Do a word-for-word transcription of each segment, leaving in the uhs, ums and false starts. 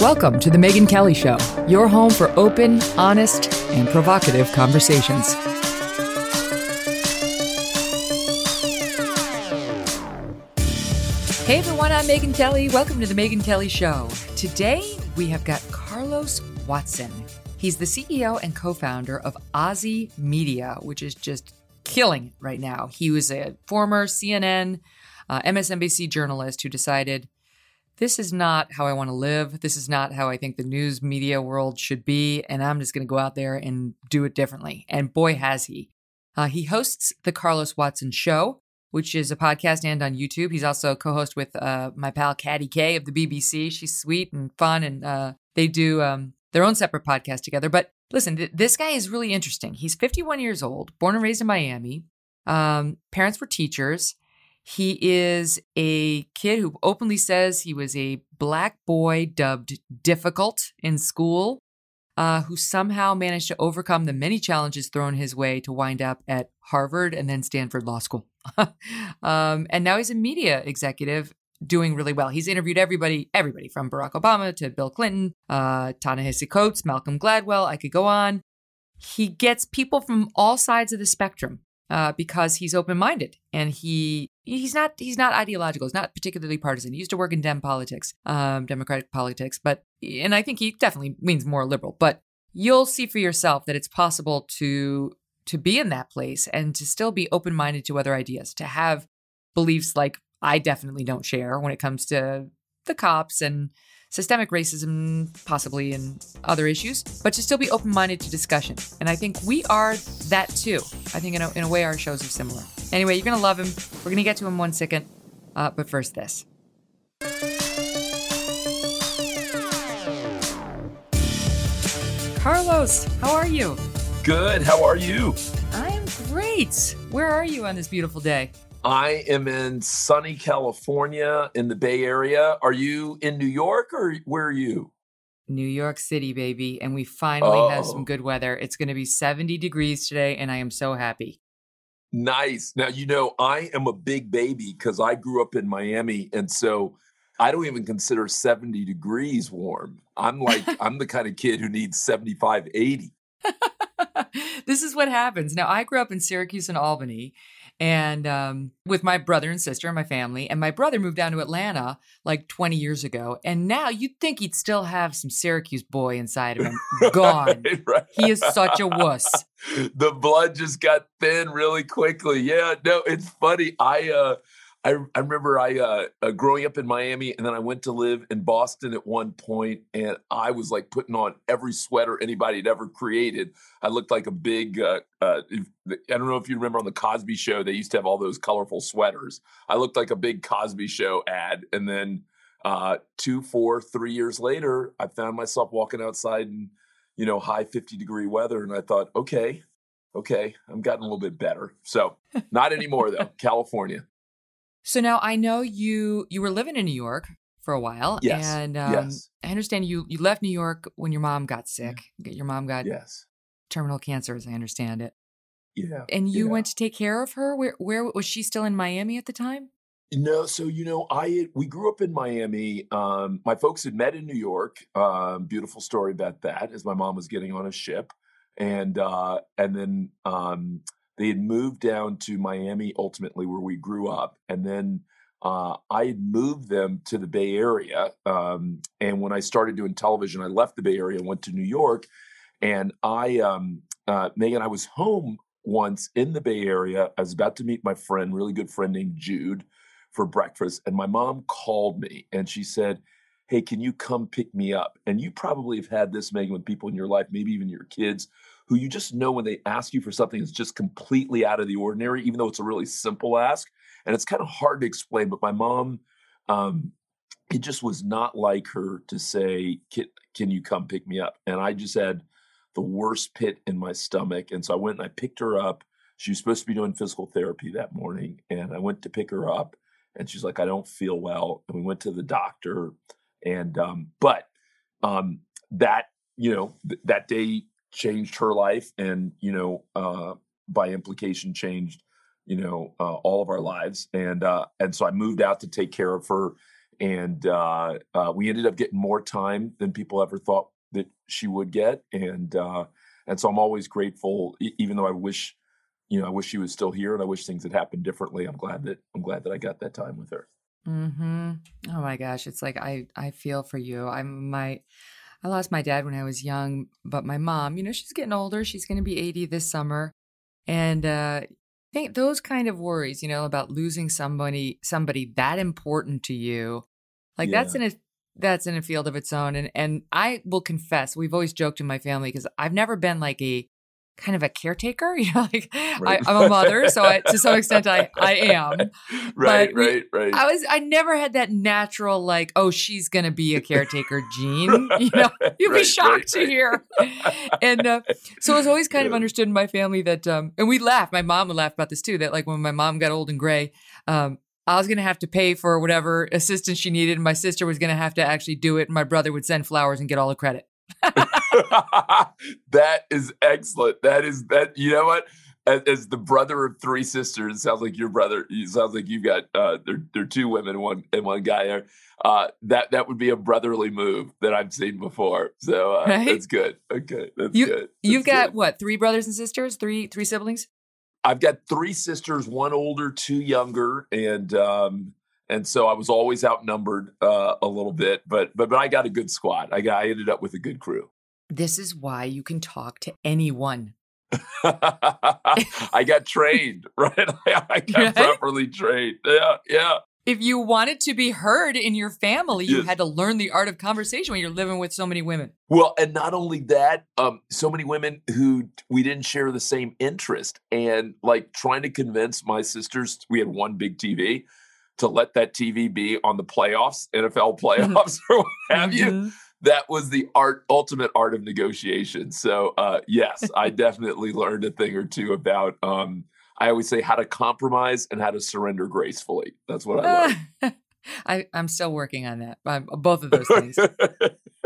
Welcome to The Megyn Kelly Show, your home for open, honest, and provocative conversations. Hey everyone, I'm Megyn Kelly. Welcome to The Megyn Kelly Show. Today, we have got Carlos Watson. He's the C E O and co-founder of O Z Y Media, which is just killing it right now. He was a former C N N, uh, M S N B C journalist who decided, this is not how I want to live. This is not how I think the news media world should be. And I'm just going to go out there and do it differently. And boy, has he. Uh, he hosts The Carlos Watson Show, which is a podcast and on YouTube. He's also a co-host with uh, my pal Katty Kay of the B B C. She's sweet and fun, and uh, they do um, their own separate podcast together. But listen, th- this guy is really interesting. He's fifty-one years old, born and raised in Miami. Um, parents were teachers. He is a kid who openly says he was a black boy dubbed difficult in school, uh, who somehow managed to overcome the many challenges thrown his way to wind up at Harvard and then Stanford Law School. um, and now he's a media executive doing really well. He's interviewed everybody, everybody from Barack Obama to Bill Clinton, uh, Ta-Nehisi Coates, Malcolm Gladwell. I could go on. He gets people from all sides of the spectrum uh, because he's open-minded, and he he's not he's not ideological. He's not particularly partisan. He used to work in Dem politics, um, Democratic politics, but and I think he definitely leans more liberal. But you'll see for yourself that it's possible to. to be in that place and to still be open-minded to other ideas, to have beliefs like I definitely don't share when it comes to the cops and systemic racism, possibly, and other issues, but to still be open-minded to discussion. And I think we are that too. I think in a, in a way our shows are similar. Anyway, you're going to love him. We're going to get to him one second. Uh, but first this. Carlos, how are you? Good. How are you? I'm great. Where are you on this beautiful day? I am in sunny California in the Bay Area. Are you in New York, or where are you? New York City, baby. And we finally oh. have some good weather. It's going to be seventy degrees today, and I am so happy. Nice. Now, you know, I am a big baby because I grew up in Miami, and so I don't even consider seventy degrees warm. I'm like, I'm the kind of kid who needs seventy-five, eighty. This is what happens. Now, I grew up in Syracuse and Albany and um, with my brother and sister and my family. And my brother moved down to Atlanta like twenty years ago. And now you'd think he'd still have some Syracuse boy inside of him. Gone. Right, right. He is such a wuss. The blood just got thin really quickly. Yeah, no, it's funny. I uh, I, I remember I uh, uh, growing up in Miami, and then I went to live in Boston at one point, and I was like putting on every sweater anybody had ever created. I looked like a big, uh, uh, I don't know if you remember on the Cosby Show, they used to have all those colorful sweaters. I looked like a big Cosby Show ad. And then uh, two, four, three years later, I found myself walking outside in, you know, high fifty degree weather. And I thought, okay, okay, I'm gotten a little bit better. So not anymore though, California. So now I know you you were living in New York for a while. Yes. And um, yes. I understand you, you left New York when your mom got sick. Your mom got yes. terminal cancer, as I understand it. Yeah. And you yeah. went to take care of her? Where where was she still in Miami at the time? No. So, you know, I we grew up in Miami. Um, my folks had met in New York. Um, beautiful story about that, as my mom was getting on a ship. And, uh, and then... Um, They had moved down to Miami, ultimately, where we grew up. And then uh, I had moved them to the Bay Area. Um, and when I started doing television, I left the Bay Area and went to New York. And I, um, uh, Megan, I was home once in the Bay Area. I was about to meet my friend, really good friend named Jude, for breakfast. And my mom called me and she said, hey, can you come pick me up? And you probably have had this, Megan, with people in your life, maybe even your kids, who you just know when they ask you for something, it's just completely out of the ordinary, even though it's a really simple ask. And it's kind of hard to explain, but my mom, um, it just was not like her to say, can, can you come pick me up? And I just had the worst pit in my stomach. And so I went and I picked her up. She was supposed to be doing physical therapy that morning. And I went to pick her up and she's like, I don't feel well. And we went to the doctor. And, um, but um, that, you know, th- that day, changed her life and, you know, uh, by implication changed, you know, uh, all of our lives. And, uh, and so I moved out to take care of her And uh, uh, we ended up getting more time than people ever thought that she would get. And uh, and so I'm always grateful, even though I wish, you know, I wish she was still here and I wish things had happened differently. I'm glad that I'm glad that I got that time with her. Mm-hmm. Oh, my gosh. It's like I, I feel for you. I'm my I lost my dad when I was young, but my mom, you know, she's getting older. She's going to be eighty this summer. And uh, I think those kind of worries, you know, about losing somebody, somebody that important to you, like yeah. that's in a that's in a field of its own. And and I will confess, we've always joked in my family because I've never been like a kind of a caretaker, you know, like right. I, I'm a mother. So I, to some extent I, I am. Right, but right, right. I was, I never had that natural, like, oh, she's going to be a caretaker gene, you know, you'd right, be shocked right, to right. hear. And uh, so it was always kind yeah. of understood in my family that, um, and we laughed, my mom would laugh about this too, that like when my mom got old and gray, um, I was going to have to pay for whatever assistance she needed. And my sister was going to have to actually do it. And my brother would send flowers and get all the credit. That is excellent. That is that. You know what? As, as the brother of three sisters, it sounds like your brother. It sounds like you've got uh, there. There are two women, and one and one guy. Uh, that that would be a brotherly move that I've seen before. So uh, right? that's good. Okay, that's you, good. That's you've got good. What? Three brothers and sisters? Three three siblings? I've got three sisters. One older, two younger, and um, and so I was always outnumbered uh, a little bit. But but but I got a good squad. I got I ended up with a good crew. This is why you can talk to anyone. I got trained, right? I got right? properly trained. Yeah, yeah. If you wanted to be heard in your family, you yes. had to learn the art of conversation when you're living with so many women. Well, and not only that, um, so many women who we didn't share the same interest. And like trying to convince my sisters, we had one big T V, to let that T V be on the playoffs, N F L playoffs or what have mm-hmm. you. That was the art, ultimate art of negotiation. So uh, yes, I definitely learned a thing or two about, um, I always say how to compromise and how to surrender gracefully. That's what I learned. I, I'm still working on that. I'm, both of those things.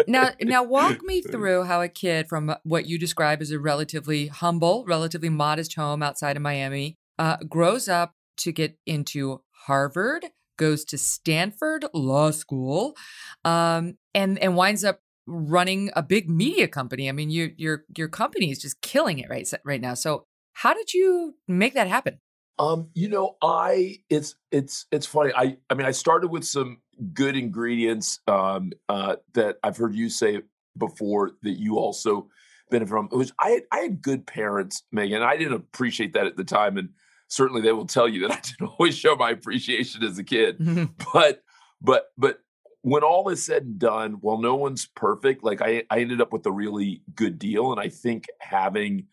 Now, now walk me through how a kid from what you describe as a relatively humble, relatively modest home outside of Miami uh, grows up to get into Harvard, goes to Stanford Law School, um, and and winds up running a big media company. I mean, your your your company is just killing it right right now. So, how did you make that happen? Um, you know, I it's it's it's funny. I I mean, I started with some good ingredients um, uh, that I've heard you say before that you also benefit from. It was I had, I had good parents, Megan. I didn't appreciate that at the time, and certainly they will tell you that I didn't always show my appreciation as a kid. Mm-hmm. But but but when all is said and done, while no one's perfect, like I, I ended up with a really good deal. And I think having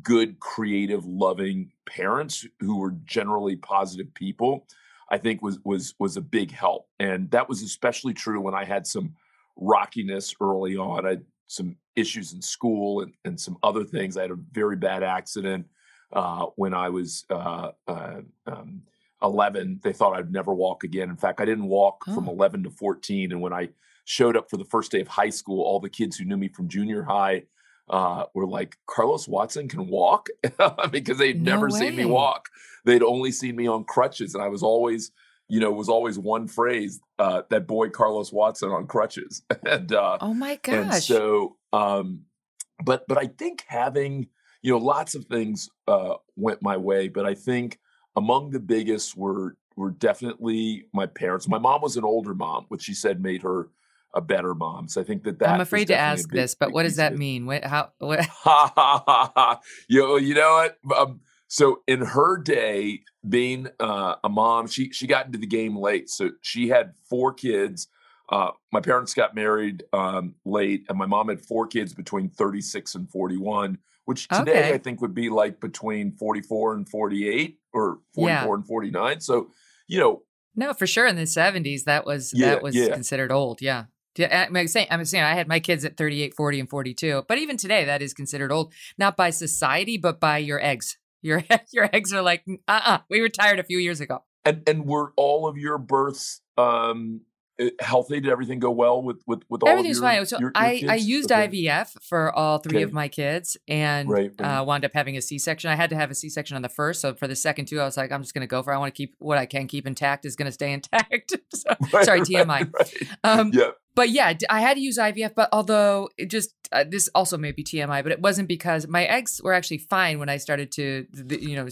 good, creative, loving parents who were generally positive people, I think was was was a big help. And that was especially true when I had some rockiness early on. I had some issues in school and, and some other things. I had a very bad accident. Uh, when I was uh, uh, um, eleven, they thought I'd never walk again. In fact, I didn't walk oh. from eleven to fourteen. And when I showed up for the first day of high school, all the kids who knew me from junior high uh, were like, Carlos Watson can walk? Because they'd no never way. seen me walk. They'd only seen me on crutches. And I was always, you know, it was always one phrase, uh, that boy Carlos Watson on crutches. and uh, Oh, my gosh. And so, um, but but I think having... You know, lots of things uh, went my way, but I think among the biggest were were definitely my parents. My mom was an older mom, which she said made her a better mom. So I think that that I'm afraid to ask big, this, but what does that kid. mean? What, how? What? you, know, you know what? Um, so in her day, being uh, a mom, she she got into the game late. So she had four kids. Uh, my parents got married um, late, and my mom had four kids between thirty-six and forty-one. Which today okay. I think would be like between forty-four and forty-eight or forty-four yeah. and forty-nine. So, you know. No, for sure. In the seventies, that was yeah, that was yeah. considered old. Yeah. I'm saying, I'm saying I had my kids at thirty-eight, forty, and forty-two. But even today, that is considered old. Not by society, but by your eggs. Your your eggs are like, uh-uh, we retired a few years ago. And and were all of your births um, healthy? Did everything go well with with, with all Everything's of your, fine. So your, your I, kids? I used okay. I V F for all three okay. of my kids and right, right. Uh, wound up having a C-section. I had to have a C-section on the first. So for the second two, I was like, I'm just going to go for it. I want to keep what I can keep intact is going to stay intact. so, right, sorry, T M I. Right, right. Um, yeah. But yeah, I had to use I V F, but although it just, uh, this also may be T M I, but it wasn't because my eggs were actually fine when I started to, you know,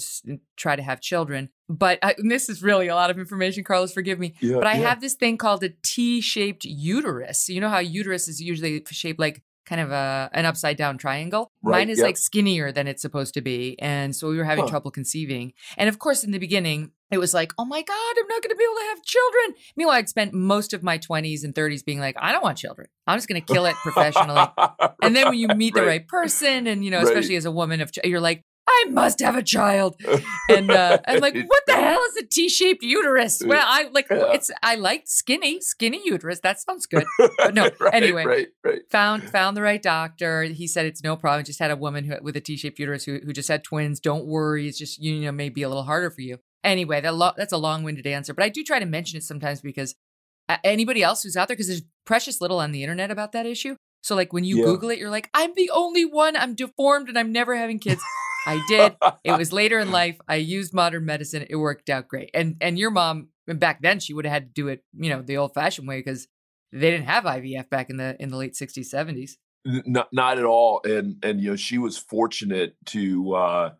try to have children. But I, and this is really a lot of information, Carlos, forgive me. Yeah, but I yeah. have this thing called a T-shaped uterus. You know how uterus is usually shaped like kind of a, an upside down triangle. Right, Mine is yeah. like skinnier than it's supposed to be. And so we were having huh. trouble conceiving. And of course, in the beginning, it was like, oh my God, I'm not going to be able to have children. Meanwhile, I'd spent most of my twenties and thirties being like, I don't want children. I'm just going to kill it professionally. right, and then when you meet the right, right person and, you know, right. especially as a woman, of you're like, I must have a child. And uh, I'm like, what the hell is a T-shaped uterus? Well, I like yeah. it's I like skinny, skinny uterus. That sounds good. But no, right, anyway, right, right. found found the right doctor. He said it's no problem. Just had a woman who, with a T-shaped uterus who, who just had twins. Don't worry. It's just, you know, maybe a little harder for you. Anyway, that lo- that's a long-winded answer. But I do try to mention it sometimes because uh, anybody else who's out there, because there's precious little on the internet about that issue. So like when you yeah. Google it, you're like, I'm the only one. I'm deformed and I'm never having kids. I did. It was later in life. I used modern medicine. It worked out great. And and your mom, back then, she would have had to do it, you know, the old-fashioned way because they didn't have I V F back in the in the late sixties, seventies. Not, not at all. And, and you know, she was fortunate to uh,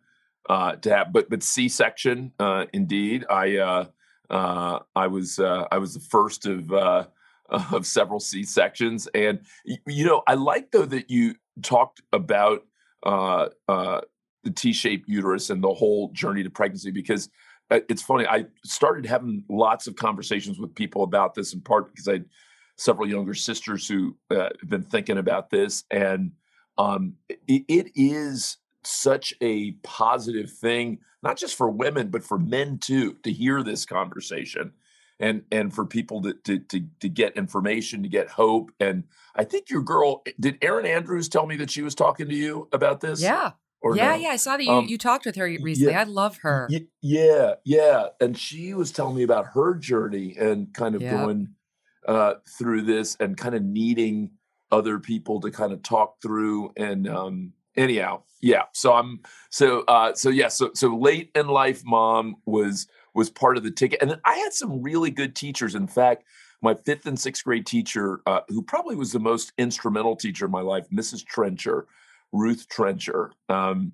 uh, to have, but but C-section, uh, indeed. I uh, uh, I was uh, I was the first of uh, of several C-sections. And you know, I like though that you talked about. Uh, uh, the T-shaped uterus and the whole journey to pregnancy, because it's funny. I started having lots of conversations with people about this in part because I had several younger sisters who uh, have been thinking about this. And um, it, it is such a positive thing, not just for women, but for men too, to hear this conversation and, and for people to, to, to, to get information, to get hope. And I think your girl, did Erin Andrews tell me that she was talking to you about this? Yeah. Yeah, no. yeah. I saw that you, um, you talked with her recently. Yeah, I love her. Y- yeah, yeah. And she was telling me about her journey and kind of yep. going uh, through this and kind of needing other people to kind of talk through. And um, anyhow, yeah. So I'm so uh, so yeah. So so late in life, mom was was part of the ticket. And then I had some really good teachers. In fact, my fifth and sixth grade teacher, uh, who probably was the most instrumental teacher in my life, Missus Trencher. Ruth Trencher, um,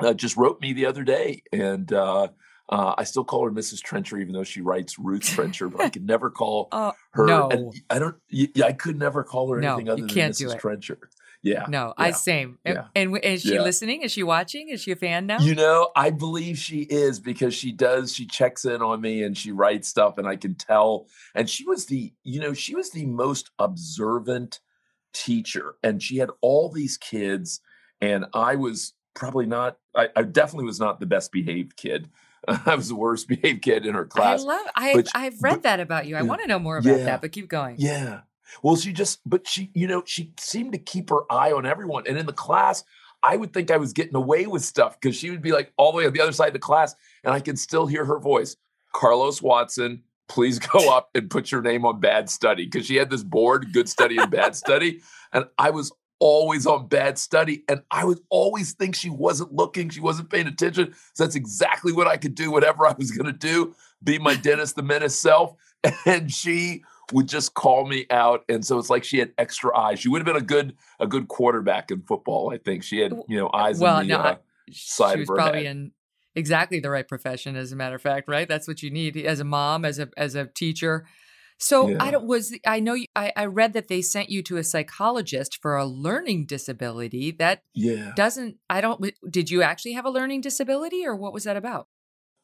uh, just wrote me the other day. And uh, uh, I still call her Missus Trencher, even though she writes Ruth Trencher, but I could never call uh, her. No. And I don't, yeah, I could never call her anything no, other than Missus Trencher. Yeah. No, yeah, I same. Yeah. And, and is she yeah. listening? Is she watching? Is she a fan now? You know, I believe she is because she does, she checks in on me and she writes stuff and I can tell. And she was the, you know, she was the most observant teacher and she had all these kids and I was probably not, I, I definitely was not the best behaved kid. I was the worst behaved kid in her class. I love, I, she, I've read but, that about you. I want to know more about yeah, that, but keep going. Yeah. Well, she just, but she, you know, she seemed to keep her eye on everyone. And in the class, I would think I was getting away with stuff because she would be like all the way on the other side of the class and I could still hear her voice, Carlos Watson, please go up and put your name on bad study. Because she had this board, good study and bad study. And I was always on bad study. And I would always think she wasn't looking. She wasn't paying attention. So that's exactly what I could do, whatever I was going to do, be my Dennis the Menace self. And she would just call me out. And so it's like she had extra eyes. She would have been a good a good quarterback in football, I think. She had, you know, eyes well, in the no, uh, side she was of her probably head. In- Exactly the right profession, as a matter of fact, right? That's what you need as a mom, as a as a teacher. So yeah. I don't was I know you, I, I read that they sent you to a psychologist for a learning disability. That yeah. doesn't I don't did you actually have a learning disability or what was that about?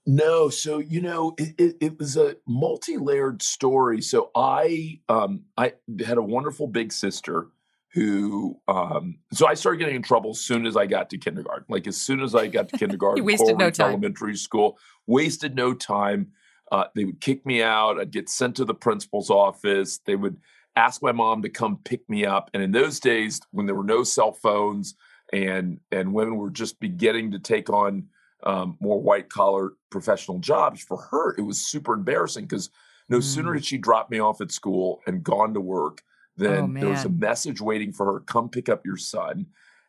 No, so you know it, it, it was a multi-layered story. So I um, I had a wonderful big sister who, um, so I started getting in trouble as soon as I got to kindergarten. Like as soon as I got to kindergarten, wasted no time. Elementary school, wasted no time. Uh, they would kick me out. I'd get sent to the principal's office. They would ask my mom to come pick me up. And in those days when there were no cell phones and, and women were just beginning to take on um, more white collar professional jobs, for her, it was super embarrassing because No mm. sooner had she dropped me off at school and gone to work than oh, there was a message waiting for her, come pick up your son.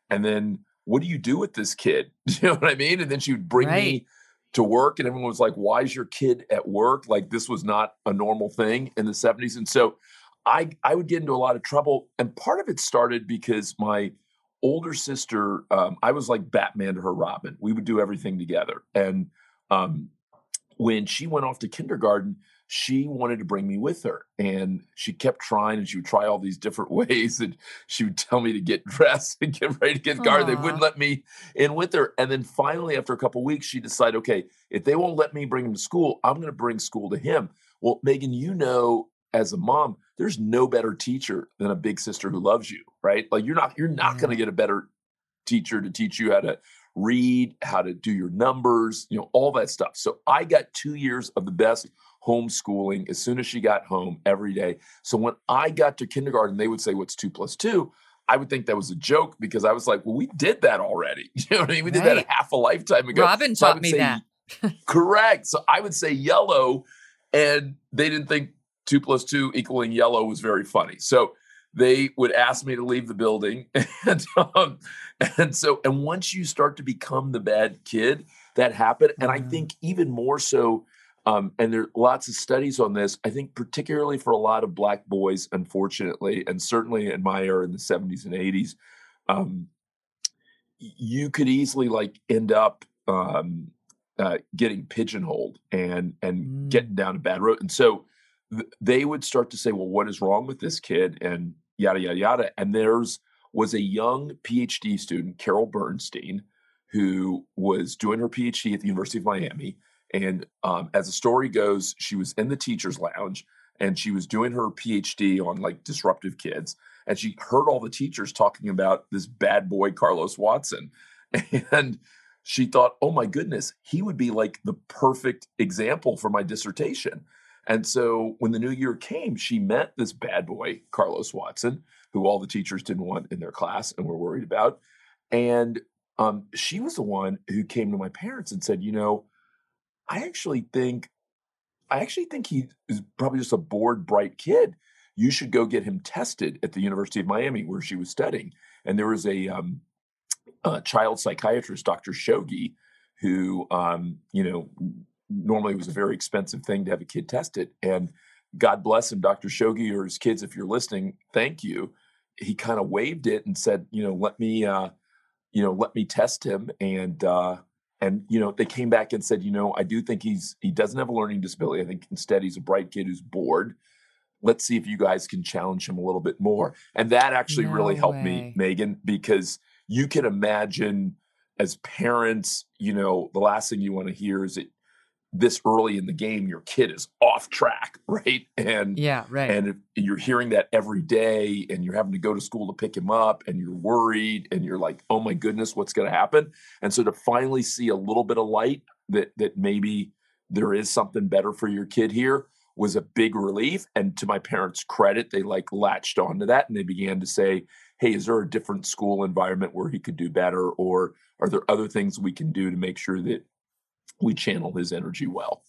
And then what do you do with this kid? You know what I mean? And then she would bring right. me to work and everyone was like, why is your kid at work? Like this was not a normal thing in the seventies. And so I, I would get into a lot of trouble. And part of it started because my older sister, um, I was like Batman to her Robin. We would do everything together. And um, when she went off to kindergarten, she wanted to bring me with her. And she kept trying, and she would try all these different ways. And she would tell me to get dressed and get ready to get guarded. They wouldn't let me in with her. And then finally, after a couple of weeks, she decided, okay, if they won't let me bring him to school, I'm going to bring school to him. Well, Megan, you know, as a mom, there's no better teacher than a big sister who loves you, right? Like you're not, you're not yeah. going to get a better teacher to teach you how to read, how to do your numbers, you know, all that stuff. So I got two years of the best homeschooling as soon as she got home every day. So when I got to kindergarten, they would say, what's two plus two? I would think that was a joke because I was like, well, we did that already. You know what I mean? We right. did that half a lifetime ago. Robin so taught me say, that. Correct. So I would say yellow, and they didn't think two plus two equaling yellow was very funny. So they would ask me to leave the building. And, um, and so, and once you start to become the bad kid, that happened. And mm-hmm. I think even more so, um, and there are lots of studies on this, I think particularly for a lot of Black boys, unfortunately, and certainly in my era in the seventies and eighties, um, you could easily like end up um, uh, getting pigeonholed and, and mm. getting down a bad road. And so they would start to say, well, what is wrong with this kid? And yada, yada, yada. And there's was a young PhD student, Carol Bernstein, who was doing her PhD at the University of Miami. And um, as the story goes, she was in the teacher's lounge and she was doing her PhD on like disruptive kids. And she heard all the teachers talking about this bad boy, Carlos Watson. And she thought, oh my goodness, he would be like the perfect example for my dissertation. And so when the new year came, she met this bad boy, Carlos Watson, who all the teachers didn't want in their class and were worried about. And um, she was the one who came to my parents and said, you know, I actually think, I actually think he is probably just a bored, bright kid. You should go get him tested at the University of Miami where she was studying. And there was a, um, a child psychiatrist, Doctor Shogi, who, um, you know, normally it was a very expensive thing to have a kid tested. And God bless him, Doctor Shogi, or his kids, if you're listening, thank you. He kind of waived it and said, you know, let me, uh, you know, let me test him. And, uh, and, you know, they came back and said, you know, I do think he's, he doesn't have a learning disability. I think instead he's a bright kid who's bored. Let's see if you guys can challenge him a little bit more. And that actually no really helped way. me, Megan, because you can imagine as parents, you know, the last thing you want to hear is that this early in the game, your kid is off track, right? And yeah, right. And if you're hearing that every day, and you're having to go to school to pick him up, and you're worried, and you're like, "Oh my goodness, what's going to happen?" And so to finally see a little bit of light that that maybe there is something better for your kid here was a big relief. And to my parents' credit, they like latched onto that, and they began to say, "Hey, is there a different school environment where he could do better, or are there other things we can do to make sure that we channel his energy well?"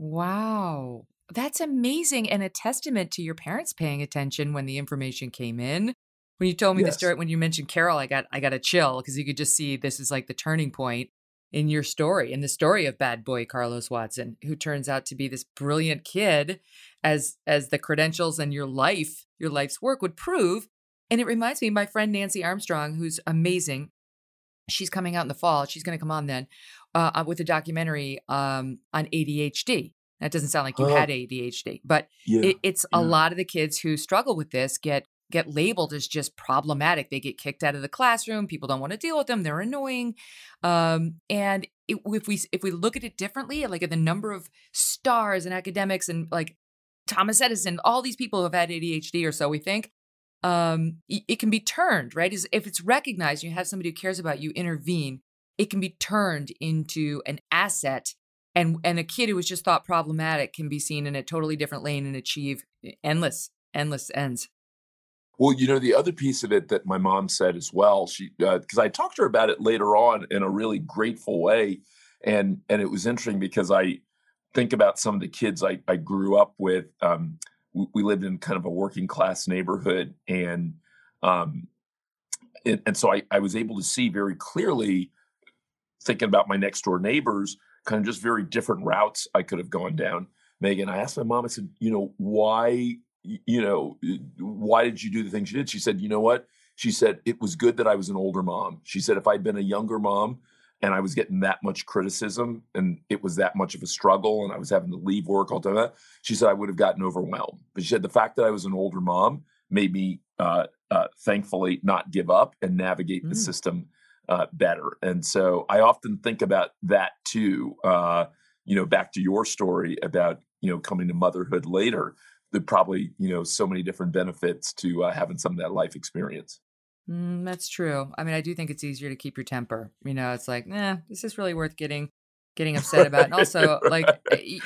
Wow. That's amazing. And a testament to your parents paying attention when the information came in. When you told me yes. the story, when you mentioned Carol, I got I got a chill because you could just see this is like the turning point in your story, in the story of bad boy Carlos Watson, who turns out to be this brilliant kid, as as the credentials and your life, your life's work would prove. And it reminds me, my friend Nancy Armstrong, who's amazing, she's coming out in the fall. She's going to come on then uh, with a documentary um, on A D H D. That doesn't sound like you oh. had A D H D, but yeah. it, it's yeah. a lot of the kids who struggle with this get get labeled as just problematic. They get kicked out of the classroom. People don't want to deal with them. They're annoying. Um, and it, if we if we look at it differently, like at the number of stars and academics and like Thomas Edison, all these people have had A D H D or so we think. Um, it can be turned, right? If it's recognized, you have somebody who cares about you intervene, it can be turned into an asset. And, and a kid who was just thought problematic can be seen in a totally different lane and achieve endless, endless ends. Well, you know, the other piece of it that my mom said as well, she, uh, cause I talked to her about it later on in a really grateful way. And, and it was interesting because I, think about some of the kids I, I grew up with. Um, we, we lived in kind of a working class neighborhood, and um, and, and so I, I was able to see very clearly, thinking about my next door neighbors, kind of just very different routes I could have gone down. Megan, I asked my mom, I said, you know, why, you know, why did you do the things you did? She said, you know what? She said, it was good that I was an older mom. She said, if I'd been a younger mom and I was getting that much criticism and it was that much of a struggle and I was having to leave work all the time, she said, I would have gotten overwhelmed. But she said, the fact that I was an older mom made me uh, uh, thankfully not give up and navigate mm. the system uh, better. And so I often think about that too, uh, you know, back to your story about, you know, coming to motherhood later, there probably, you know, so many different benefits to uh, having some of that life experience. Mm, that's true. I mean, I do think it's easier to keep your temper. You know, it's like, nah, is this really worth getting, getting upset about? And also like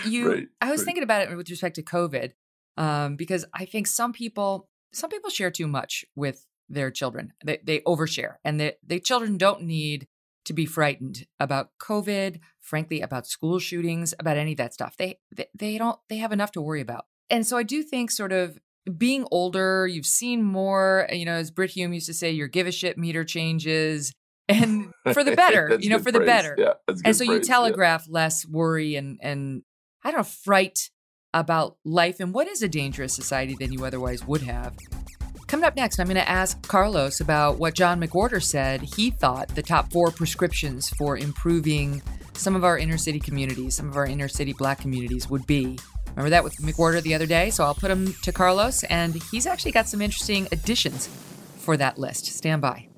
you, right, I was right. thinking about it with respect to COVID, um, because I think some people, some people share too much with their children. They, they overshare, and the the children don't need to be frightened about COVID, frankly, about school shootings, about any of that stuff. They, they, they don't, they have enough to worry about. And so I do think sort of being older, you've seen more, you know, as Brit Hume used to say, your give a shit meter changes, and for the better, you know, for phrase. the better. Yeah, that's good and so phrase. you telegraph yeah. less worry and, and I don't know, fright about life and what is a dangerous society than you otherwise would have. Coming up next, I'm going to ask Carlos about what John McWhorter said he thought the top four prescriptions for improving some of our inner city communities, some of our inner city Black communities would be. Remember that with McWhorter the other day? So I'll put him to Carlos, and he's actually got some interesting additions for that list. Stand by.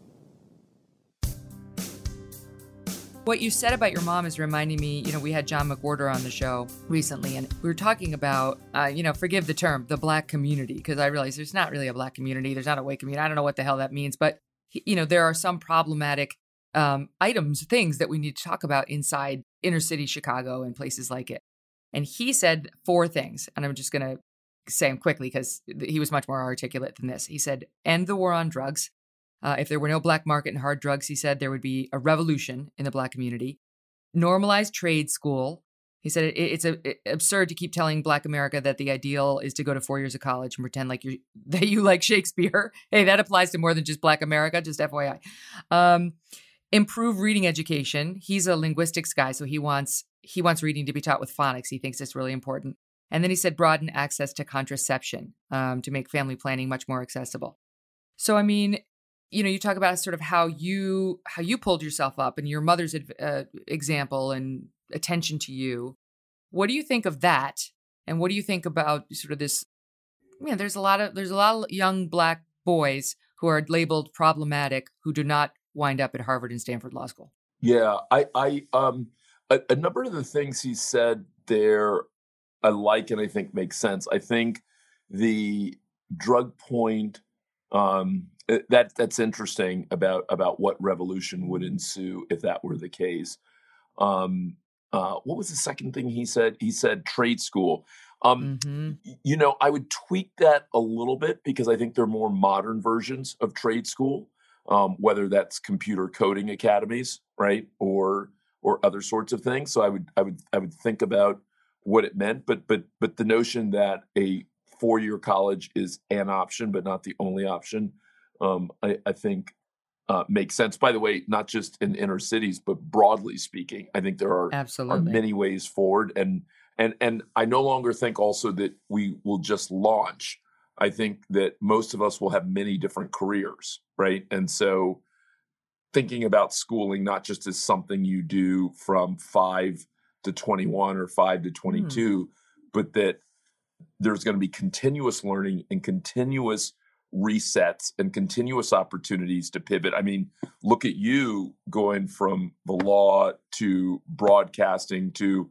What you said about your mom is reminding me, you know, we had John McWhorter on the show recently, and we were talking about, uh, you know, forgive the term, the Black community, because I realize there's not really a Black community. There's not a white community. I don't know what the hell that means. But, you know, there are some problematic um, items, things that we need to talk about inside inner city Chicago and places like it. And he said four things, and I'm just going to say them quickly because he was much more articulate than this. He said, end the war on drugs. Uh, if there were no black market in hard drugs, he said there would be a revolution in the Black community. Normalize trade school. He said it, it's a, it, absurd to keep telling Black America that the ideal is to go to four years of college and pretend like you that you like Shakespeare. Hey, that applies to more than just Black America, just F Y I. Um, improve reading education. He's a linguistics guy, so he wants he wants reading to be taught with phonics. He thinks it's really important. And then he said broaden access to contraception um, to make family planning much more accessible. So, I mean, you know, you talk about sort of how you how you pulled yourself up and your mother's uh, example and attention to you. What do you think of that? And what do you think about sort of this? You know, there's a lot of there's a lot of young Black boys who are labeled problematic who do not wind up at Harvard and Stanford Law School. Yeah, I, I um, a, a number of the things he said there, I like and I think makes sense. I think the drug point. Um, That that's interesting about about what revolution would ensue if that were the case. Um, uh, what was the second thing he said? He said trade school. Um, mm-hmm. You know, I would tweak that a little bit because I think there are more modern versions of trade school, um, whether that's computer coding academies, right, or or other sorts of things. So I would I would I would think about what it meant, but but but the notion that a four-year college is an option, but not the only option. Um, I, I think uh, makes sense. By the way, not just in inner cities, but broadly speaking, I think there are, are many ways forward. And and and I no longer think also that we will just launch. I think that most of us will have many different careers, right? And so thinking about schooling not just as something you do from five to twenty-one or five to twenty-two, mm. but that there's going to be continuous learning and continuous resets and continuous opportunities to pivot. I mean, look at you going from the law to broadcasting to,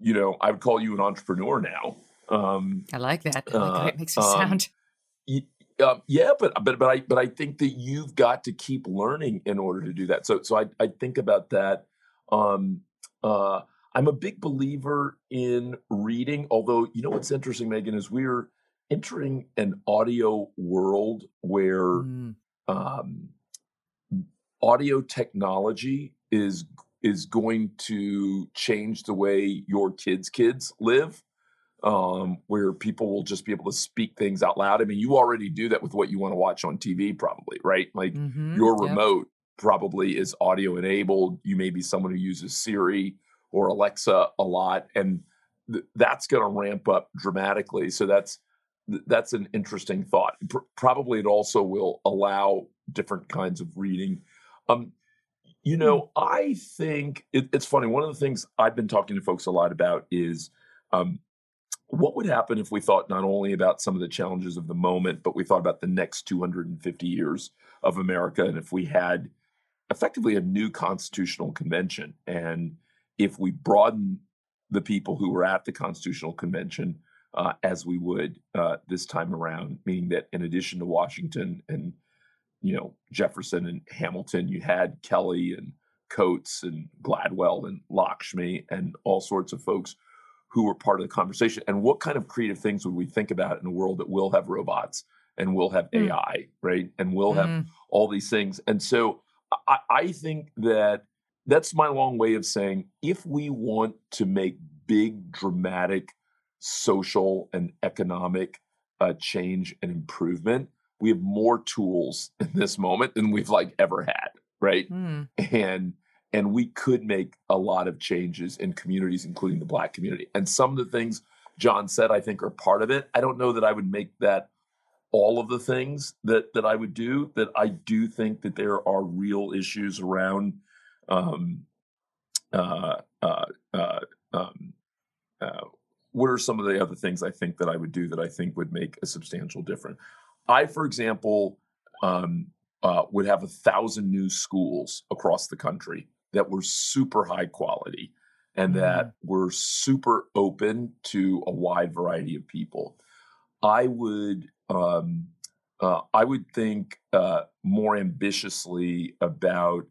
you know, I would call you an entrepreneur now. Um, I like that. I like uh, that. It makes you um, sound. Y- uh, yeah, but but but I but I think that you've got to keep learning in order to do that. So so I I think about that. Um, uh, I'm a big believer in reading. Although you know what's interesting, Megan, is we're entering an audio world where mm. um, audio technology is is going to change the way your kids' kids live, um, where people will just be able to speak things out loud. I mean, you already do that with what you want to watch on T V probably, right? Like mm-hmm, your remote yep. probably is audio enabled. You may be someone who uses Siri or Alexa a lot, and th- that's going to ramp up dramatically. So that's That's an interesting thought. P- probably it also will allow different kinds of reading. Um, you know, I think it, it's funny. One of the things I've been talking to folks a lot about is um, what would happen if we thought not only about some of the challenges of the moment, but we thought about the next two hundred fifty years of America, and if we had effectively a new constitutional convention, and if we broaden the people who were at the constitutional convention Uh, as we would uh, this time around, meaning that in addition to Washington and, you know, Jefferson and Hamilton, you had Kelly and Coates and Gladwell and Lakshmi and all sorts of folks who were part of the conversation. And what kind of creative things would we think about in a world that will have robots and will have mm. A I, right? And will mm. have all these things. And so I, I think that that's my long way of saying, if we want to make big, dramatic social and economic uh, change and improvement, we have more tools in this moment than we've like ever had, right? Mm. And and we could make a lot of changes in communities, including the Black community. And some of the things John said, I think, are part of it. I don't know that I would make that all of the things that that I would do. That I do think that there are real issues around um, uh, uh, uh, um, uh, what are some of the other things I think that I would do that I think would make a substantial difference? I, for example, um, uh, would have a thousand new schools across the country that were super high quality and that mm-hmm. were super open to a wide variety of people. I would, um, uh, I would think uh, more ambitiously about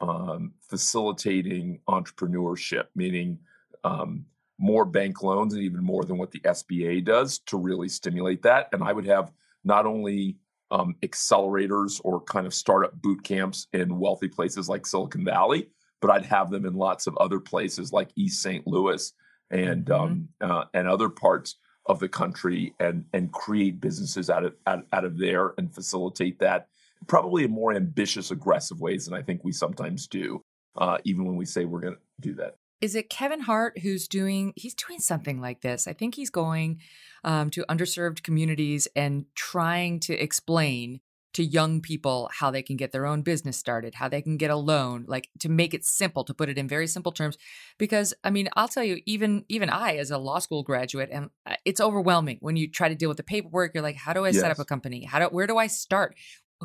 um, facilitating entrepreneurship, meaning um, more bank loans and even more than what the S B A does to really stimulate that. And I would have not only um, accelerators or kind of startup boot camps in wealthy places like Silicon Valley, but I'd have them in lots of other places like East Saint Louis and mm-hmm. um, uh, and other parts of the country, and and create businesses out of out, out of there and facilitate that probably in more ambitious, aggressive ways than I think we sometimes do, uh, even when we say we're going to do that. Is it Kevin Hart who's doing, he's doing something like this. I think he's going um, to underserved communities and trying to explain to young people how they can get their own business started, how they can get a loan, like to make it simple, to put it in very simple terms. Because, I mean, I'll tell you, even even I, as a law school graduate, and it's overwhelming when you try to deal with the paperwork. You're like, how do I yes. set up a company? How do, where do I start?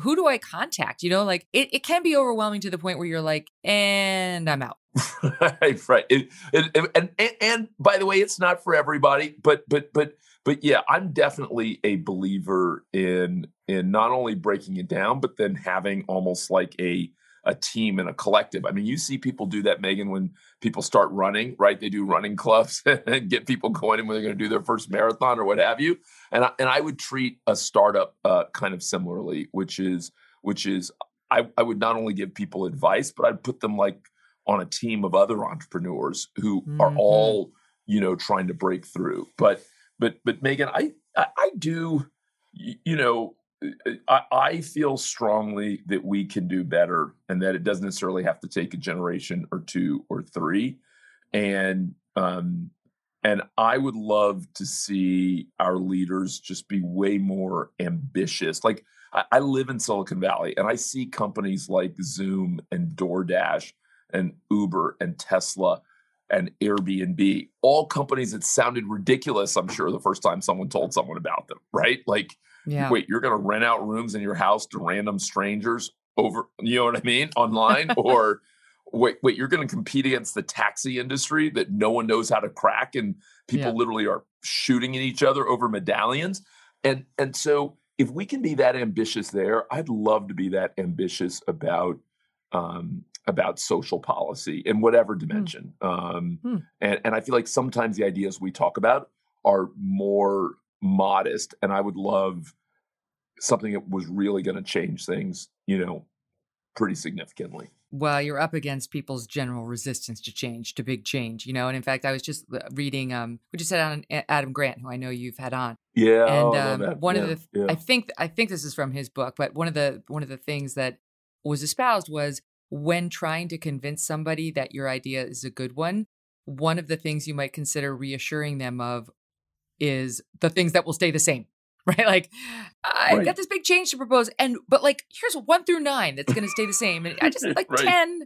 Who do I contact? You know, like it, it can be overwhelming to the point where you're like, and I'm out. right, right. It, it, and, and and by the way, it's not for everybody, but but but but yeah, I'm definitely a believer in in not only breaking it down, but then having almost like a a team and a collective. I mean, you see people do that, Megan, when people start running, right? They do running clubs and get people going when they're going to do their first marathon or what have you. And I, and I would treat a startup uh, kind of similarly, which is which is I, I would not only give people advice, but I'd put them like on a team of other entrepreneurs who mm-hmm. are all, you know, trying to break through. But, but, but Megan, I, I, I do, you know, I, I feel strongly that we can do better and that it doesn't necessarily have to take a generation or two or three. And, um, and I would love to see our leaders just be way more ambitious. Like I, I live in Silicon Valley and I see companies like Zoom and DoorDash and Uber and Tesla and Airbnb, all companies that sounded ridiculous, I'm sure, the first time someone told someone about them, right? Like, yeah. wait, you're going to rent out rooms in your house to random strangers over, you know what I mean, online? or wait, wait, you're going to compete against the taxi industry that no one knows how to crack and people yeah. literally are shooting at each other over medallions. And, and so if we can be that ambitious there, I'd love to be that ambitious about um, about social policy in whatever dimension. Mm. Um, mm. And, and I feel like sometimes the ideas we talk about are more modest, and I would love something that was really going to change things, you know, pretty significantly. well, you're up against people's general resistance to change, to big change, you know. And in fact, I was just reading, um, we just had on Adam Grant, who I know you've had on. Yeah. And oh, um, no, that, one yeah, of the, yeah. I think, I think this is from his book, but one of the, one of the things that was espoused was when trying to convince somebody that your idea is a good one, one of the things you might consider reassuring them of is the things that will stay the same. Right? Like, I've right. got this big change to propose. And, but like, here's one through nine that's going to stay the same. And I just like right. ten,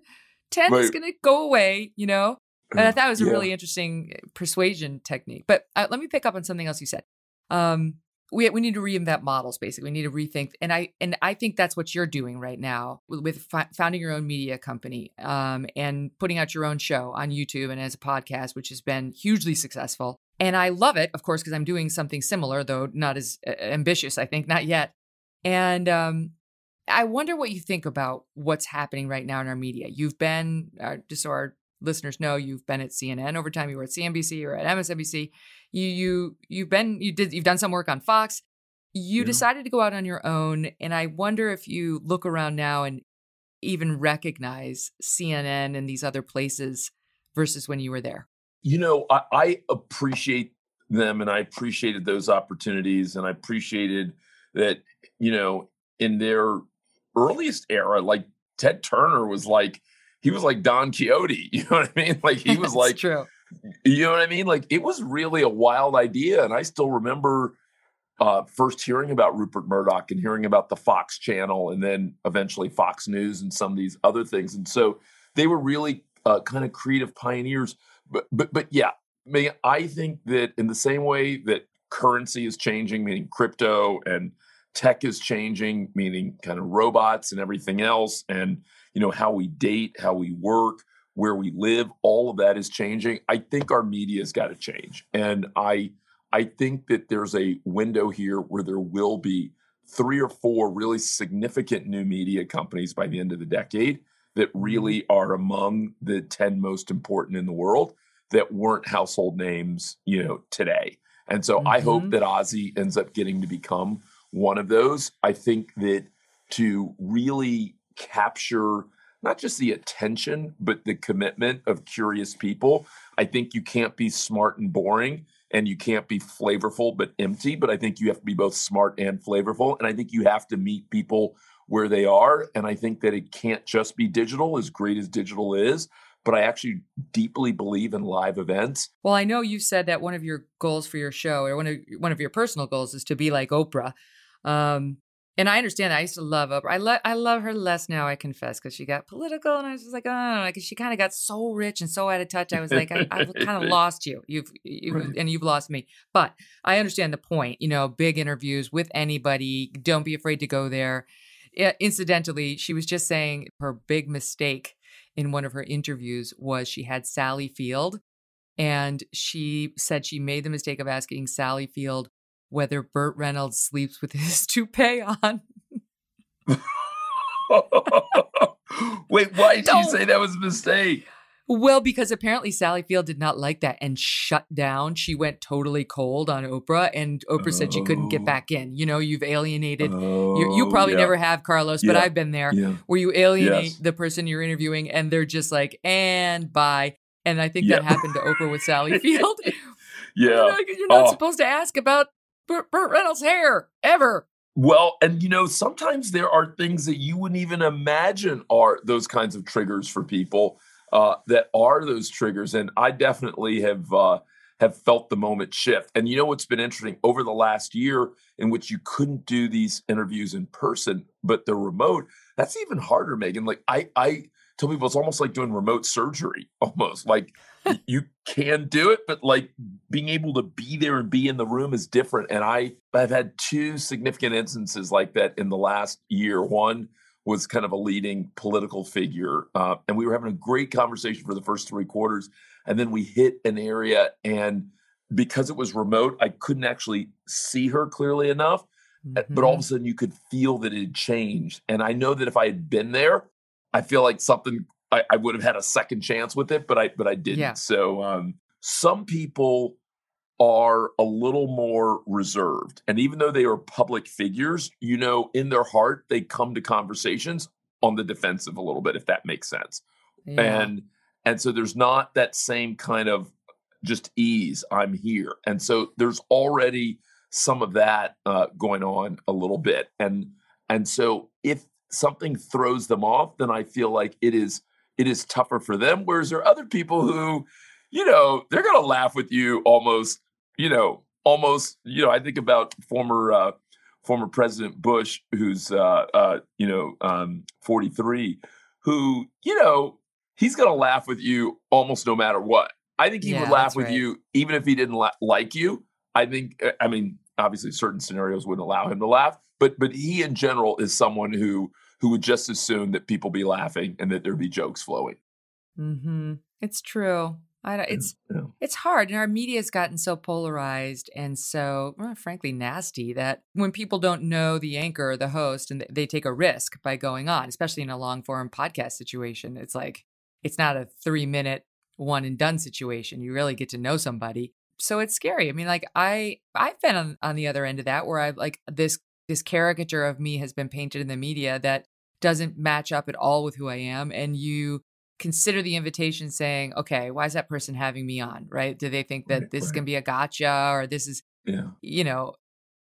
ten right. is going to go away, you know? And I thought it was a yeah. really interesting persuasion technique. But uh, let me pick up on something else you said. Um, we, we need to reinvent models, basically. We need to rethink. And I, and I think that's what you're doing right now with, with fi- founding your own media company um, and putting out your own show on YouTube and as a podcast, which has been hugely successful. And I love it, of course, because I'm doing something similar, though not as ambitious, I think, not yet. And um, I wonder what you think about what's happening right now in our media. You've been, uh, just so our listeners know, you've been at C N N over time. You were at C N B C or at M S N B C. You you you've been you did you've done some work on Fox. You yeah. decided to go out on your own, and I wonder if you look around now and even recognize C N N and these other places versus when you were there. You know, I, I appreciate them and I appreciated those opportunities and I appreciated that, you know, in their earliest era, like Ted Turner was like, he was like Don Quixote, you know what I mean? Like he was like, true. You know what I mean? Like it was really a wild idea. And I still remember uh, first hearing about Rupert Murdoch and hearing about the Fox channel and then eventually Fox News and some of these other things. And so they were really uh, kind of creative pioneers. But, but, but yeah, I mean, I think that in the same way that currency is changing, meaning crypto, and tech is changing, meaning kind of robots and everything else, and, you know, how we date, how we work, where we live, all of that is changing. I think our media's got to change. And I, I think that there's a window here where there will be three or four really significant new media companies by the end of the decade that really are among the ten most important in the world that weren't household names, you know, today. And so mm-hmm. I hope that OZY ends up getting to become one of those. I think that to really capture not just the attention, but the commitment of curious people, I think you can't be smart and boring and you can't be flavorful but empty, but I think you have to be both smart and flavorful. And I think you have to meet people where they are. And I think that it can't just be digital, as great as digital is, but I actually deeply believe in live events. Well, I know you said that one of your goals for your show, or one of one of your personal goals, is to be like Oprah. Um, and I understand that. I used to love Oprah. I, lo- I love her less now, I confess, because she got political and I was just like, oh, I don't know, because she kind of got so rich and so out of touch. I was like, I, I've kind of lost you, You've you, and you've lost me. But I understand the point, you know, big interviews with anybody. Don't be afraid to go there. Yeah, incidentally, she was just saying her big mistake in one of her interviews was she had Sally Field, and she said she made the mistake of asking Sally Field whether Burt Reynolds sleeps with his toupee on. Wait, why did no. she say that was a mistake? Well, because apparently Sally Field did not like that and shut down. She went totally cold on Oprah, and Oprah oh. said she couldn't get back in. You know, you've alienated. Oh, you, you probably yeah. never have, Carlos, but yeah. I've been there yeah. where you alienate yes. the person you're interviewing and they're just like, and bye. And I think yeah. that happened to Oprah with Sally Field. yeah. You're not, you're not oh. supposed to ask about Burt, Burt Reynolds' hair ever. Well, and, you know, sometimes there are things that you wouldn't even imagine are those kinds of triggers for people. Uh, that are those triggers. And I definitely have uh, have felt the moment shift. And you know what's been interesting? Over the last year in which you couldn't do these interviews in person, but they're remote, that's even harder, Megan. Like I, I tell people it's almost like doing remote surgery, almost. Like you can do it, but like being able to be there and be in the room is different. And I, I've had two significant instances like that in the last year. One was kind of a leading political figure. Uh, and we were having a great conversation for the first three quarters. And then we hit an area, and because it was remote, I couldn't actually see her clearly enough. Mm-hmm. But all of a sudden you could feel that it had changed. And I know that if I had been there, I feel like something, I, I would have had a second chance with it, but I, but I didn't. Yeah. So um, some people are a little more reserved. And even though they are public figures, you know, in their heart, they come to conversations. on the defensive a little bit, if that makes sense. Yeah. And and so there's not that same kind of just ease, I'm here. And so there's already some of that uh, going on a little bit. And and so if something throws them off, then I feel like it is it is tougher for them. Whereas there are other people who, you know, they're going to laugh with you almost, you know, almost, you know, I think about former uh, former President Bush, who's, uh, uh, you know, um, forty-three, who, you know, he's going to laugh with you almost no matter what. I think he yeah, would laugh with right. you even if he didn't la- like you. I think, I mean, obviously certain scenarios wouldn't allow him to laugh, but but he in general is someone who who would just assume that people be laughing and that there'd be jokes flowing. Mm-hmm. It's true. I don't, it's yeah. it's hard, and our media's gotten so polarized and so, well, frankly, nasty that when people don't know the anchor or the host, and they take a risk by going on, especially in a long-form podcast situation, it's like it's not a three-minute one-and-done situation. You really get to know somebody, so it's scary. I mean, like I I've been on, on the other end of that, where I've like this this caricature of me has been painted in the media that doesn't match up at all with who I am, and you consider the invitation saying, okay, why is that person having me on, right? Do they think that right, this right. can be a gotcha, or this is, yeah. you know,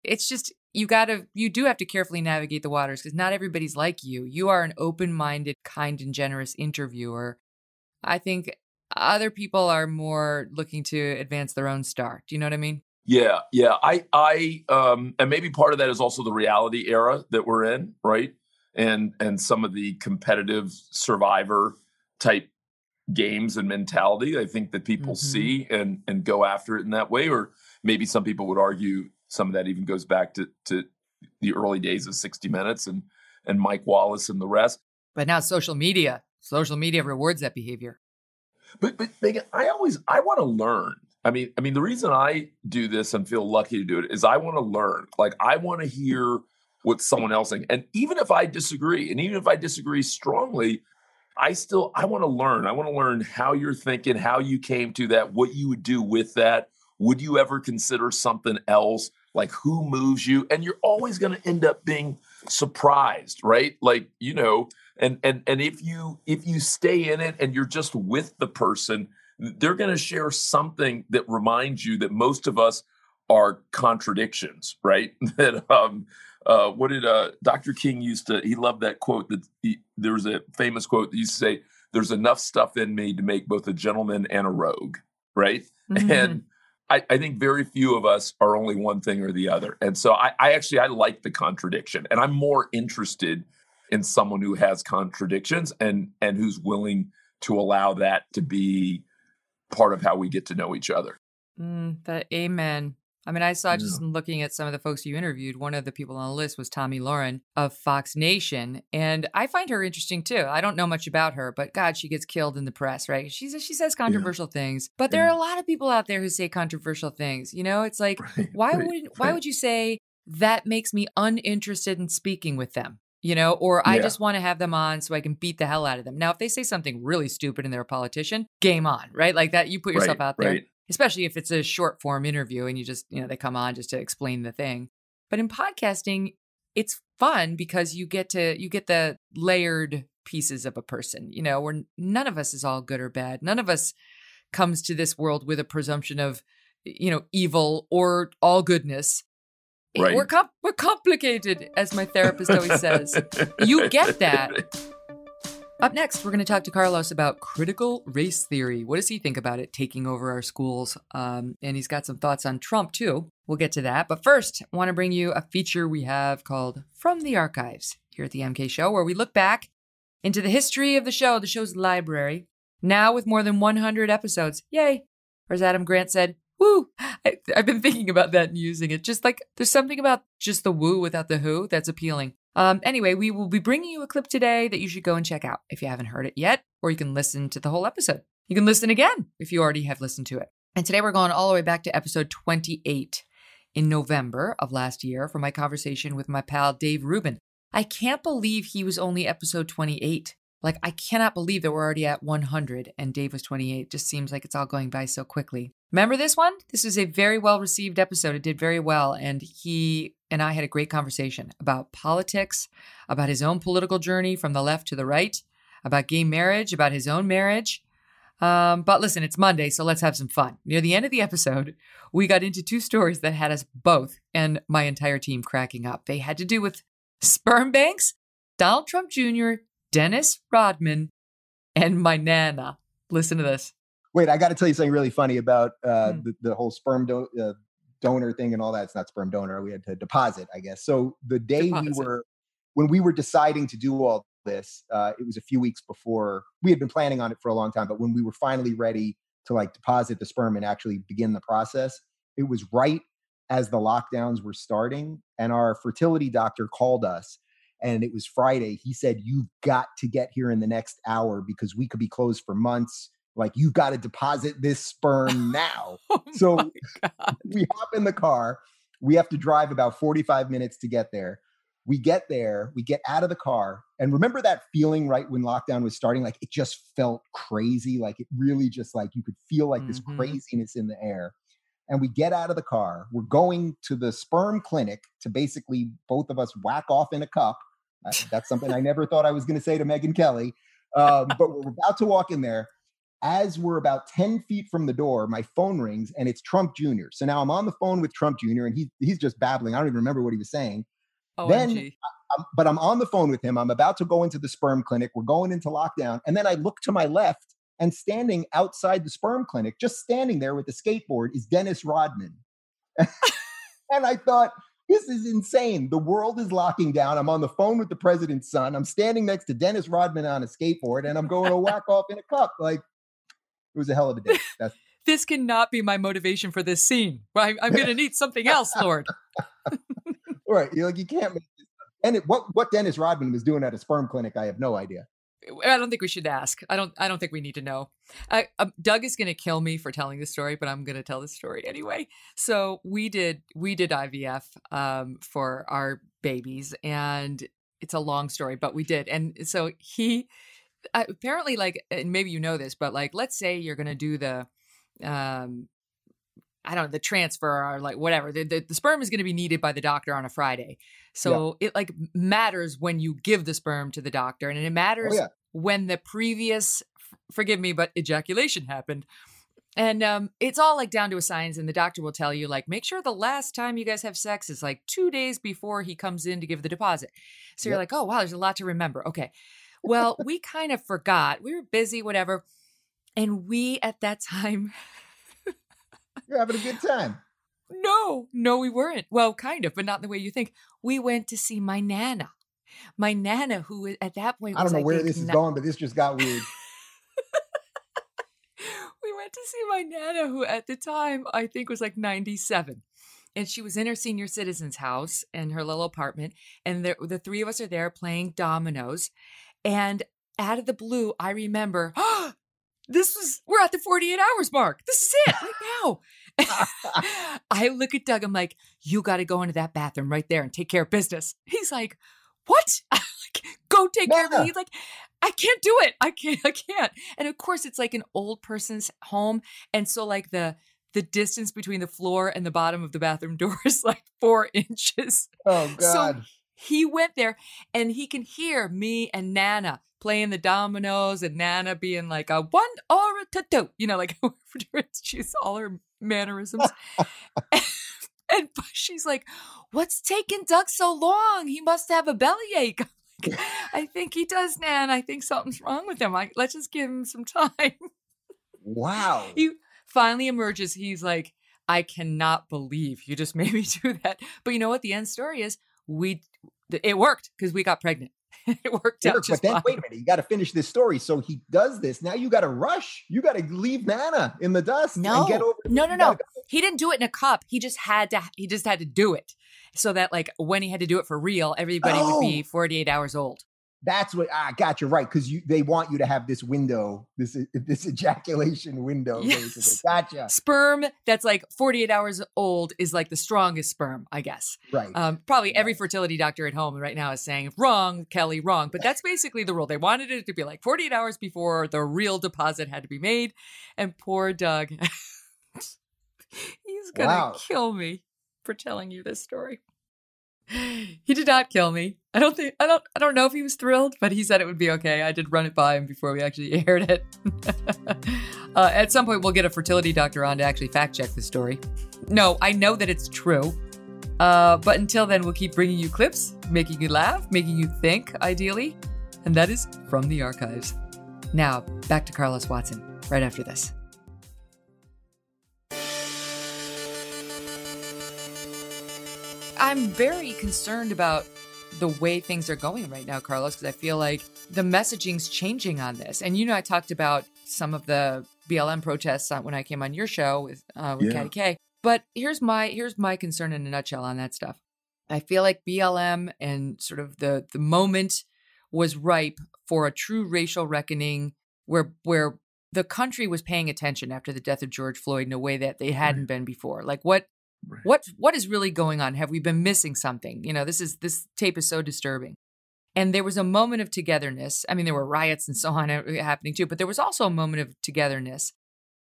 it's just, you got to, you do have to carefully navigate the waters because not everybody's like you. You are an open-minded, kind and generous interviewer. I think other people are more looking to advance their own star. Do you know what I mean? Yeah, yeah. I, I, um, and maybe part of that is also the reality era that we're in, right? And, and some of the competitive survivor type games and mentality, I think that people mm-hmm. see and and go after it in that way. Or maybe some people would argue some of that even goes back to, to the early days of sixty minutes and, and Mike Wallace and the rest. But now social media, social media rewards that behavior. But, but Megyn, I always, I want to learn. I mean, I mean, the reason I do this and feel lucky to do it is I want to learn. Like I want to hear what someone else thinks. And even if I disagree, and even if I disagree strongly, I still, I want to learn. I want to learn how you're thinking, how you came to that, what you would do with that. Would you ever consider something else? Like who moves you? And you're always going to end up being surprised, right? Like, you know, and, and, and if you, if you stay in it and you're just with the person, they're going to share something that reminds you that most of us are contradictions, right? That, um, Uh, what did uh, Doctor King used to, he loved that quote that he, there was a famous quote that used to say, there's enough stuff in me to make both a gentleman and a rogue, right? Mm-hmm. And I, I think very few of us are only one thing or the other. And so I, I actually, I like the contradiction, and I'm more interested in someone who has contradictions and and who's willing to allow that to be part of how we get to know each other. Mm, that amen. I mean, I saw just yeah. looking at some of the folks you interviewed, one of the people on the list was Tommy Lauren of Fox Nation. And I find her interesting, too. I don't know much about her, but God, she gets killed in the press, right? She says, she says controversial yeah. things. But there yeah. are a lot of people out there who say controversial things. You know, it's like, right, why right, would why right. would you say that makes me uninterested in speaking with them? You know, or I yeah. just want to have them on so I can beat the hell out of them. Now, if they say something really stupid and they're a politician, game on, right? Like that, you put yourself right, out there. Right. Especially if it's a short form interview and you just, you know, they come on just to explain the thing. But in podcasting, it's fun because you get to, you get the layered pieces of a person, you know, where none of us is all good or bad. None of us comes to this world with a presumption of, you know, evil or all goodness. Right. We're, com- we're complicated, as my therapist always says. You get that. Up next, we're going to talk to Carlos about critical race theory. What does he think about it taking over our schools? Um, and he's got some thoughts on Trump, too. We'll get to that. But first, I want to bring you a feature we have called From the Archives here at the M K Show, where we look back into the history of the show, the show's library, now with more than one hundred episodes. Yay. Or as Adam Grant said, woo. I, I've been thinking about that and using it. Just like there's something about just the woo without the who that's appealing. Um, anyway, we will be bringing you a clip today that you should go and check out if you haven't heard it yet, or you can listen to the whole episode. You can listen again if you already have listened to it. And today we're going all the way back to episode twenty-eight in November of last year for my conversation with my pal Dave Rubin. I can't believe he was only episode twenty-eight. Like, I cannot believe that we're already at one hundred and Dave was twenty-eight. Just seems like it's all going by so quickly. Remember this one? This is a very well-received episode. It did very well. And he and I had a great conversation about politics, about his own political journey from the left to the right, about gay marriage, about his own marriage. Um, but listen, it's Monday, so let's have some fun. Near the end of the episode, we got into two stories that had us both and my entire team cracking up. They had to do with sperm banks, Donald Trump Junior, Dennis Rodman, and my nana. Listen to this. Wait, I got to tell you something really funny about uh, mm. the, the whole sperm do- uh, donor thing and all that. It's not sperm donor. We had to deposit, I guess. So the day deposit. we were, when we were deciding to do all this, uh, it was a few weeks before. We had been planning on it for a long time, but when we were finally ready to like deposit the sperm and actually begin the process, it was right as the lockdowns were starting. And our fertility doctor called us, and it was Friday. He said, "You've got to get here in the next hour because we could be closed for months. Like, you've got to deposit this sperm now." oh so we hop in the car. We have to drive about forty-five minutes to get there. We get there. We get out of the car. And remember that feeling right when lockdown was starting? Like, it just felt crazy. Like, it really just like you could feel like mm-hmm. this craziness in the air. And we get out of the car. We're going to the sperm clinic to basically both of us whack off in a cup. That's something I never thought I was going to say to Megyn Kelly. Um, but we're about to walk in there. As we're about ten feet from the door, my phone rings and it's Trump Junior So now I'm on the phone with Trump Junior and he, he's just babbling. I don't even remember what he was saying. O M G. Then, I'm, but I'm on the phone with him. I'm about to go into the sperm clinic. We're going into lockdown. And then I look to my left, and standing outside the sperm clinic, just standing there with the skateboard, is Dennis Rodman. And I thought, this is insane. The world is locking down. I'm on the phone with the president's son. I'm standing next to Dennis Rodman on a skateboard, and I'm going to whack off in a cup. Like, it was a hell of a day. That's- this cannot be my motivation for this scene. I'm, I'm going to need something else, Lord. All right. You're like, you can't make this up. And it, what, what Dennis Rodman was doing at a sperm clinic, I have no idea. I don't think we should ask. I don't I don't think we need to know. I, um, Doug is going to kill me for telling this story, but I'm going to tell this story anyway. So we did we did I V F um, for our babies, and it's a long story, but we did. And so he... Uh, apparently, like, and maybe you know this, but like, let's say you're going to do the, um, I don't know, the transfer or like whatever. The, the, the sperm is going to be needed by the doctor on a Friday. So yeah. It like matters when you give the sperm to the doctor, and it matters oh, yeah. when the previous, forgive me, but ejaculation happened. And um, it's all like down to a science, and the doctor will tell you, like, make sure the last time you guys have sex is like two days before he comes in to give the deposit. So yep. You're like, oh, wow, there's a lot to remember. Okay. Well, we kind of forgot. We were busy, whatever. And we, at that time... You're having a good time. No, no, we weren't. Well, kind of, but not the way you think. We went to see my nana. My nana, who at that point was I don't know like, where this is na- going, but this just got weird. We went to see my nana, who at the time, I think, was like ninety-seven. And she was in her senior citizen's house in her little apartment. And the, the three of us are there playing dominoes. And out of the blue, I remember, oh, this was, we're at the forty-eight hours mark. This is it right now. I look at Doug. I'm like, you got to go into that bathroom right there and take care of business. He's like, what? I'm like, go take yeah. care of it. He's like, I can't do it. I can't. I can't. And of course, it's like an old person's home. And so like the the distance between the floor and the bottom of the bathroom door is like four inches. Oh, God. So, he went there, and he can hear me and Nana playing the dominoes, and Nana being like a one or a two-two, you know, like she's all her mannerisms. and, and she's like, "What's taking Doug so long? He must have a bellyache." Like, I think he does, Nan. I think something's wrong with him. Like, let's just give him some time. Wow. He finally emerges. He's like, "I cannot believe you just made me do that." But you know what? The end story is. We, it worked because we got pregnant. It worked sure, out just but then, fine. Wait a minute, you got to finish this story. So he does this. Now you got to rush. You got to leave Nana in the dust. No, and get over no, no, no. Go. He didn't do it in a cup. He just had to. He just had to do it so that, like, when he had to do it for real, everybody oh. would be forty-eight hours old. That's what I ah, got you right because you they want you to have this window, this this ejaculation window. Yes. Basically. Gotcha. Sperm that's like forty-eight hours old is like the strongest sperm, I guess. Right. Um, probably right. Every fertility doctor at home right now is saying wrong, Kelly, wrong. But that's basically the rule. They wanted it to be like forty-eight hours before the real deposit had to be made, and poor Doug. He's going to wow. kill me for telling you this story. He did not kill me. I don't think, I don't, I don't know if he was thrilled, but he said it would be okay. I did run it by him before we actually aired it. uh, at some point, we'll get a fertility doctor on to actually fact check the story. No, I know that it's true. Uh, but until then, we'll keep bringing you clips, making you laugh, making you think, ideally. And that is from the archives. Now, back to Carlos Watson right after this. I'm very concerned about the way things are going right now, Carlos, because I feel like the messaging's changing on this. And, you know, I talked about some of the B L M protests when I came on your show with, uh, with yeah. Katty Kay. But here's my here's my concern in a nutshell on that stuff. I feel like B L M and sort of the the moment was ripe for a true racial reckoning where where the country was paying attention after the death of George Floyd in a way that they hadn't right. been before. Like what right. what what is really going on? Have we been missing something? You know, this is this tape is so disturbing. And there was a moment of togetherness. I mean, there were riots and so on happening too, but there was also a moment of togetherness.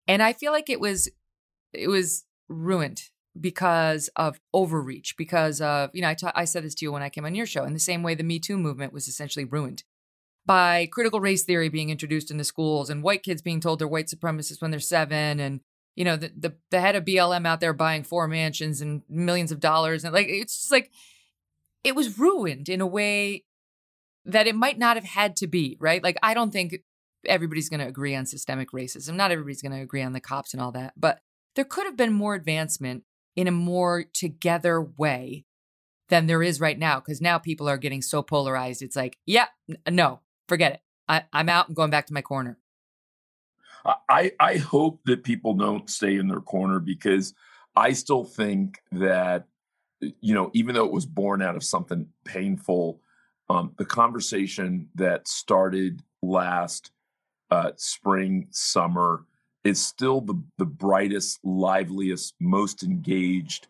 And I feel like it was it was ruined because of overreach, because of, you know, I, ta- I said this to you when I came on your show, in the same way the Me Too movement was essentially ruined by critical race theory being introduced in the schools and white kids being told they're white supremacists when they're seven. And, you know, the, the, the head of B L M out there buying four mansions and millions of dollars. And like, it's just like, it was ruined in a way that it might not have had to be, right? Like, I don't think everybody's going to agree on systemic racism. Not everybody's going to agree on the cops and all that, but there could have been more advancement in a more together way than there is right now, because now people are getting so polarized. It's like, yeah, n- no, forget it. I, I'm out. I'm going back to my corner. I, I hope that people don't stay in their corner, because I still think that, you know, even though it was born out of something painful, um, the conversation that started last uh, spring, summer, it's still the, the brightest, liveliest, most engaged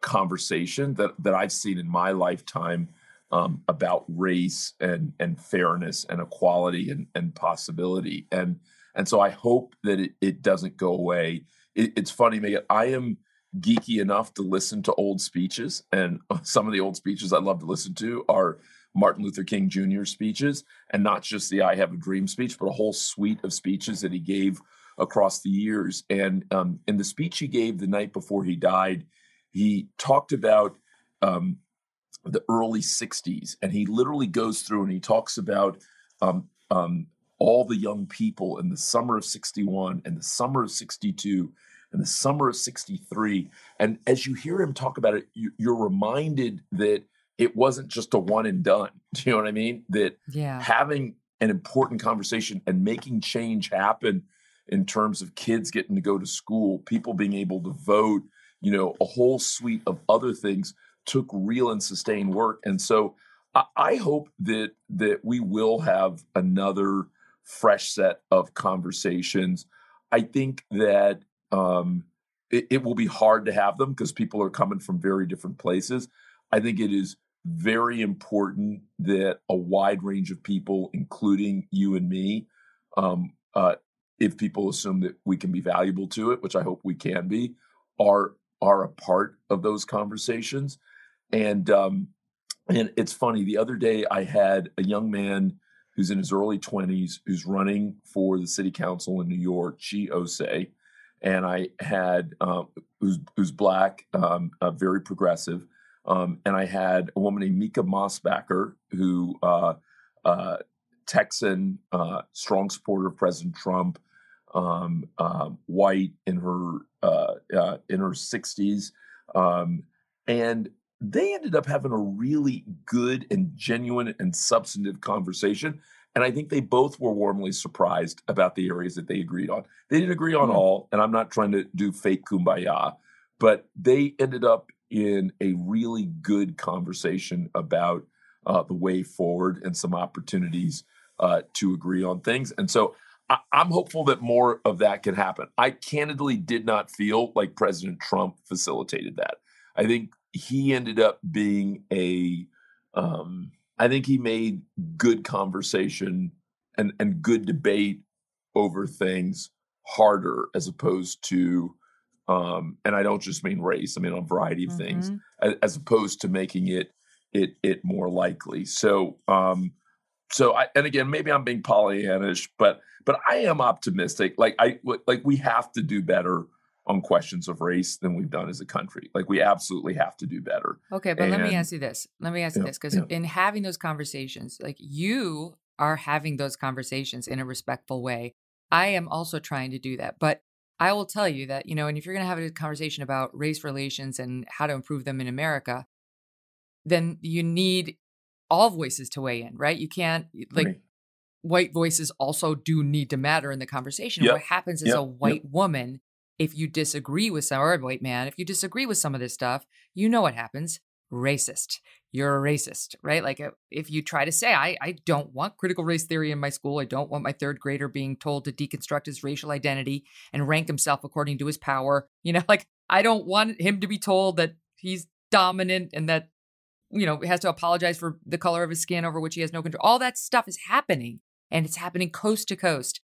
conversation that, that I've seen in my lifetime um, about race and, and fairness and equality and, and possibility. And and so I hope that it, it doesn't go away. It, it's funny, Megyn, I am geeky enough to listen to old speeches. And some of the old speeches I love to listen to are Martin Luther King Junior speeches, and not just the I Have a Dream speech, but a whole suite of speeches that he gave across the years. And um, in the speech he gave the night before he died, he talked about um, the early sixties. And he literally goes through and he talks about um, um, all the young people in the summer of sixty-one and the summer of sixty-two and the summer of sixty-three. And as you hear him talk about it, you, you're reminded that it wasn't just a one and done. Do you know what I mean? That yeah. having an important conversation and making change happen in terms of kids getting to go to school, people being able to vote, you know, a whole suite of other things took real and sustained work. And so I, I hope that that we will have another fresh set of conversations. I think that um, it, it will be hard to have them because people are coming from very different places. I think it is very important that a wide range of people, including you and me, um, uh, if people assume that we can be valuable to it, which I hope we can be, are are a part of those conversations. And um, and it's funny, the other day I had a young man who's in his early twenties who's running for the city council in New York, Chi Osei, and I had, um, who's, who's black, um, uh, very progressive, um, and I had a woman named Mika Mosbacher, who, uh, uh, Texan, uh, strong supporter of President Trump, Um, um, white in her uh, uh, in her sixties, um, and they ended up having a really good and genuine and substantive conversation. And I think they both were warmly surprised about the areas that they agreed on. They didn't agree on mm-hmm. all, and I'm not trying to do fake kumbaya, but they ended up in a really good conversation about uh, the way forward and some opportunities uh, to agree on things. And so I'm hopeful that more of that can happen. I candidly did not feel like President Trump facilitated that. I think he ended up being a, um, I think he made good conversation and, and good debate over things harder as opposed to Um, and I don't just mean race, I mean a variety of mm-hmm. things, as, as opposed to making it it it more likely. So um, so I, and again, maybe I'm being Pollyannish, but but I am optimistic. Like I like we have to do better on questions of race than we've done as a country. Like we absolutely have to do better. Okay, but and, let me ask you this. Let me ask you yeah, this, because yeah. in having those conversations, like you are having those conversations in a respectful way. I am also trying to do that, but I will tell you that, you know, and if you're going to have a conversation about race relations and how to improve them in America, then you need all voices to weigh in, right? You can't, like, right. white voices also do need to matter in the conversation. Yep. What happens is yep. a white yep. woman, if you disagree with some, or a white man, if you disagree with some of this stuff, you know what happens. Racist. You're a racist, right? Like, if you try to say, I, I don't want critical race theory in my school. I don't want my third grader being told to deconstruct his racial identity and rank himself according to his power. You know, like, I don't want him to be told that he's dominant and that, you know, has to apologize for the color of his skin over which he has no control. All that stuff is happening, and it's happening coast to coast.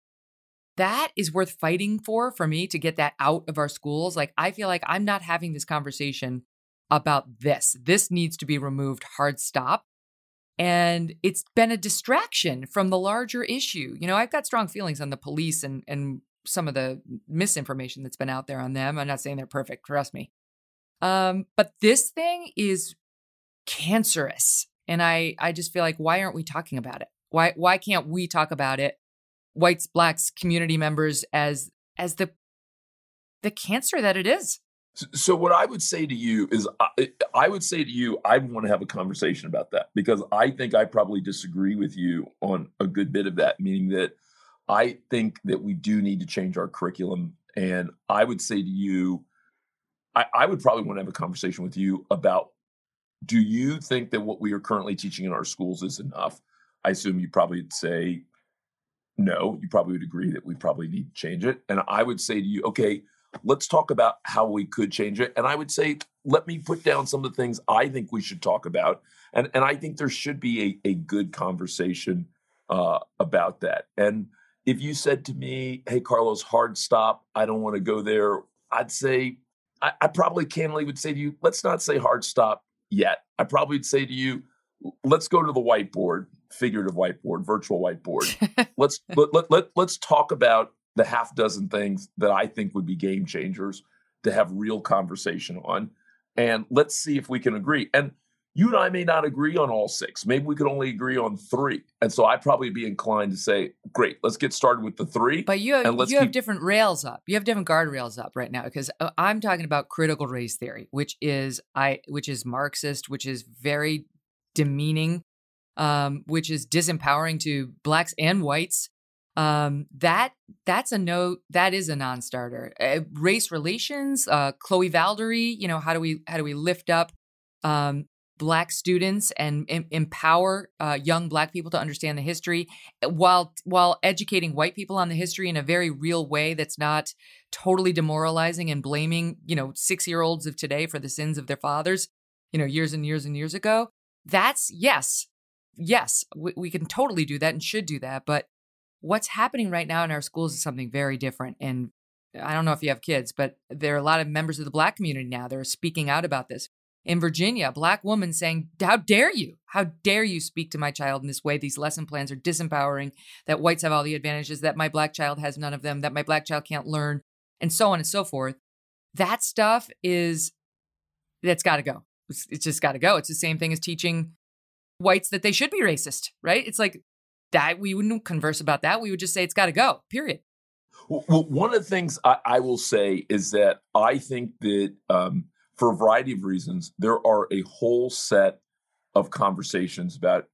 That is worth fighting for, for me, to get that out of our schools. Like, I feel like I'm not having this conversation about this. This needs to be removed, hard stop. And it's been a distraction from the larger issue. You know, I've got strong feelings on the police and, and some of the misinformation that's been out there on them. I'm not saying they're perfect, trust me. Um, but this thing is cancerous. And I, I just feel like, why aren't we talking about it? Why why can't we talk about it? Whites, blacks, community members, as as the the cancer that it is. So what I would say to you is I, I would say to you, I want to have a conversation about that, because I think I probably disagree with you on a good bit of that, meaning that I think that we do need to change our curriculum. And I would say to you, I, I would probably want to have a conversation with you about, do you think that what we are currently teaching in our schools is enough? I assume you probably would say no. You probably would agree that we probably need to change it. And I would say to you, okay, let's talk about how we could change it. And I would say, let me put down some of the things I think we should talk about. And and I think there should be a, a good conversation uh, about that. And if you said to me, hey, Carlos, hard stop, I don't want to go there, I'd say, I, I probably candidly would say to you, let's not say hard stop yet. I probably would say to you, let's go to the whiteboard, figurative whiteboard, virtual whiteboard. let's let, let, let, let's talk about the half dozen things that I think would be game changers to have real conversation on. And let's see if we can agree. And you and I may not agree on all six. Maybe we could only agree on three. And so I'd probably be inclined to say, great, let's get started with the three. But you have, and let's you keep- have different rails up. You have different guardrails up right now, because I'm talking about critical race theory, which is I, which is Marxist, which is very demeaning, um, which is disempowering to blacks and whites. Um, that, that's a no, that is a non-starter. Uh, race relations, uh, Chloe Valdery, you know, how do we, how do we lift up, um, black students and em- empower, uh, young black people to understand the history while, while educating white people on the history in a very real way that's not totally demoralizing and blaming, you know, six-year-olds of today for the sins of their fathers, you know, years and years and years ago. That's yes, yes, we, we can totally do that and should do that. But what's happening right now in our schools is something very different. And I don't know if you have kids, but there are a lot of members of the black community now that are speaking out about this. In Virginia, a black woman saying, how dare you? How dare you speak to my child in this way? These lesson plans are disempowering, that whites have all the advantages, that my black child has none of them, that my black child can't learn, and so on and so forth. That stuff is, that's got to go. It's, it's just got to go. It's the same thing as teaching whites that they should be racist, right? It's like, that we wouldn't converse about that. We would just say it's got to go, period. Well, one of the things I, I will say is that I think that um, for a variety of reasons, there are a whole set of conversations about,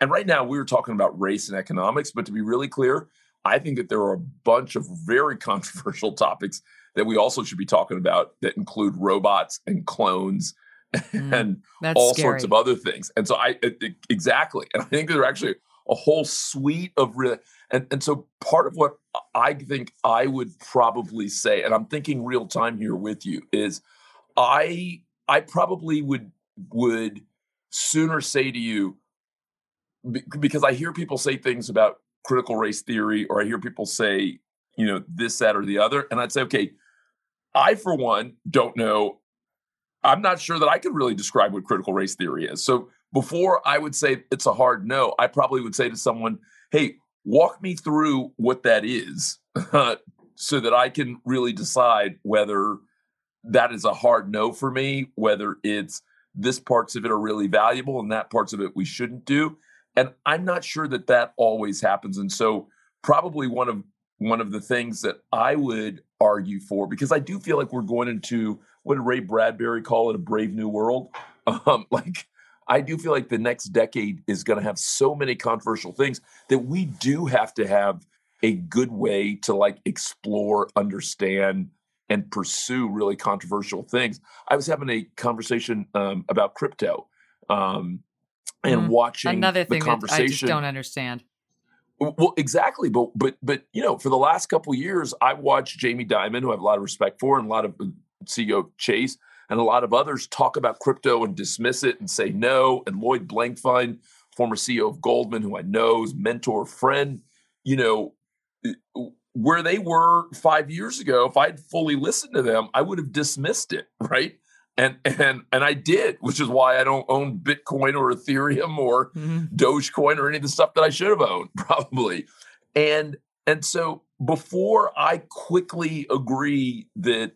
and right now we were talking about race and economics, but to be really clear, I think that there are a bunch of very controversial topics that we also should be talking about that include robots and clones mm, and all scary. sorts of other things. And so I, exactly. And I think there are actually a whole suite of, re- and, and so part of what I think I would probably say, and I'm thinking real time here with you, is I I probably would would sooner say to you, because I hear people say things about critical race theory, or I hear people say, you know, this, that, or the other, and I'd say, okay, I, for one, don't know. I'm not sure that I could really describe what critical race theory is. So before I would say it's a hard no, I probably would say to someone, hey, walk me through what that is so that I can really decide whether that is a hard no for me, whether it's this parts of it are really valuable and that parts of it we shouldn't do. And I'm not sure that that always happens. And so probably one of one of the things that I would argue for, because I do feel like we're going into, what did Ray Bradbury call it, a brave new world? Um, like, I do feel like the next decade is going to have so many controversial things that we do have to have a good way to like explore, understand, and pursue really controversial things. I was having a conversation um, about crypto um, and mm, watching another thing the conversation. That I just don't understand. Well, exactly. But, but, but, you know, for the last couple of years, I watched Jamie Dimon, who I have a lot of respect for, and a lot of C E O of Chase and a lot of others talk about crypto and dismiss it and say no. And Lloyd Blankfein, former C E O of Goldman, who I know is mentor, friend, you know, where they were five years ago, if I'd fully listened to them, I would have dismissed it. Right. And, and, and I did, which is why I don't own Bitcoin or Ethereum or mm-hmm. Dogecoin or any of the stuff that I should have owned probably. And, and so before I quickly agree that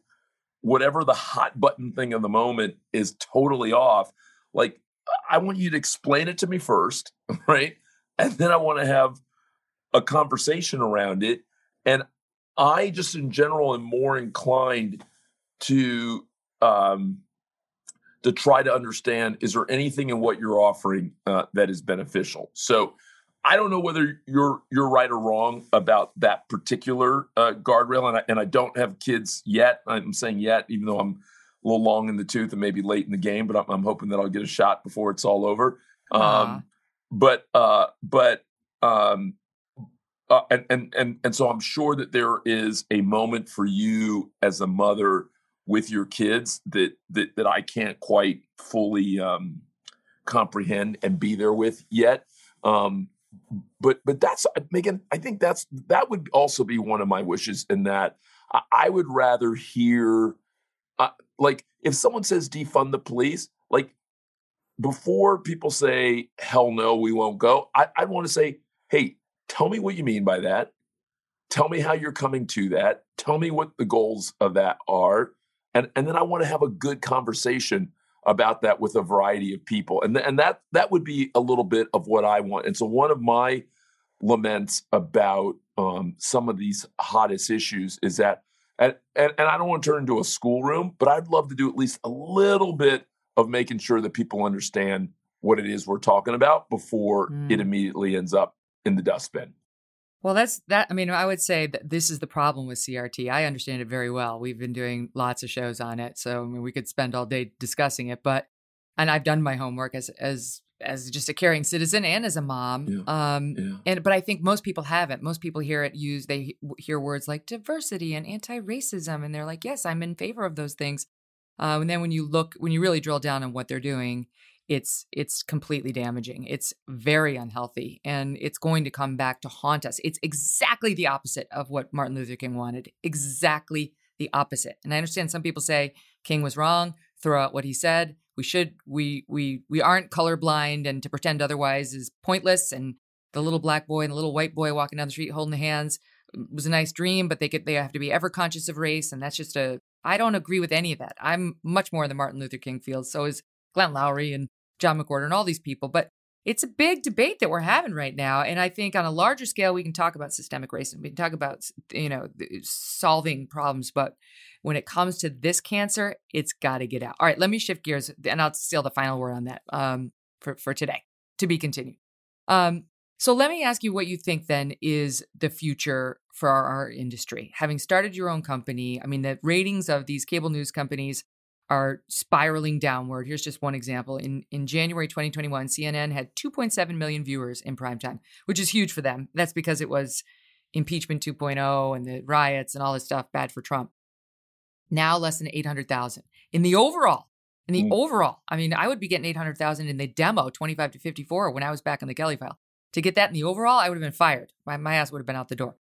whatever the hot button thing of the moment is totally off, like I want you to explain it to me first. Right. And then I want to have a conversation around it. And I just in general am more inclined to, um, to try to understand, is there anything in what you're offering uh, that is beneficial? So I don't know whether you're you're right or wrong about that particular uh, guardrail, and I, and I don't have kids yet. I'm saying yet, even though I'm a little long in the tooth and maybe late in the game, but I'm, I'm hoping that I'll get a shot before it's all over. Um, uh-huh. But uh, but um, uh, and and and and so I'm sure that there is a moment for you as a mother with your kids that that that I can't quite fully um, comprehend and be there with yet. Um, but but that's Megan. I think that's that would also be one of my wishes. In that I, I would rather hear, uh, like, if someone says defund the police, like before people say hell no, we won't go. I, I want to say, hey, tell me what you mean by that. Tell me how you're coming to that. Tell me what the goals of that are. And, and then I want to have a good conversation about that with a variety of people. And, th- and that that would be a little bit of what I want. And so one of my laments about um, some of these hottest issues is that, and, and, and I don't want to turn into a schoolroom, but I'd love to do at least a little bit of making sure that people understand what it is we're talking about before mm. it immediately ends up in the dustbin. Well, that's that. I mean, I would say that this is the problem with C R T. I understand it very well. We've been doing lots of shows on it. So I mean, we could spend all day discussing it. But and I've done my homework as as as just a caring citizen and as a mom. Yeah. Um, yeah. And but I think most people haven't. Most people hear it used. They hear words like diversity and anti-racism. And they're like, yes, I'm in favor of those things. Uh, and then when you look, when you really drill down on what they're doing, It's it's completely damaging. It's very unhealthy, and it's going to come back to haunt us. It's exactly the opposite of what Martin Luther King wanted. Exactly the opposite. And I understand some people say King was wrong. Throw out what he said. We should we we we aren't colorblind, and to pretend otherwise is pointless. And the little black boy and the little white boy walking down the street holding hands was a nice dream, but they could they have to be ever conscious of race, and that's just a. I don't agree with any of that. I'm much more in the Martin Luther King field. So is Glenn Lowry and John McWhorter and all these people. But it's a big debate that we're having right now. And I think on a larger scale, we can talk about systemic racism. We can talk about, you know, solving problems. But when it comes to this cancer, it's got to get out. All right, let me shift gears, and I'll steal the final word on that um, for, for today, to be continued. Um, so let me ask you what you think then is the future for our, our industry. Having started your own company, I mean, the ratings of these cable news companies are spiraling downward. Here's just one example. In in January twenty twenty-one, C N N had two point seven million viewers in primetime, which is huge for them. That's because it was impeachment two point oh and the riots and all this stuff bad for Trump. Now less than eight hundred thousand. In the overall, in the mm. overall, I mean, I would be getting eight hundred thousand in the demo, twenty-five to fifty-four, when I was back in the Kelly file. To get that in the overall, I would have been fired. My, my ass would have been out the door.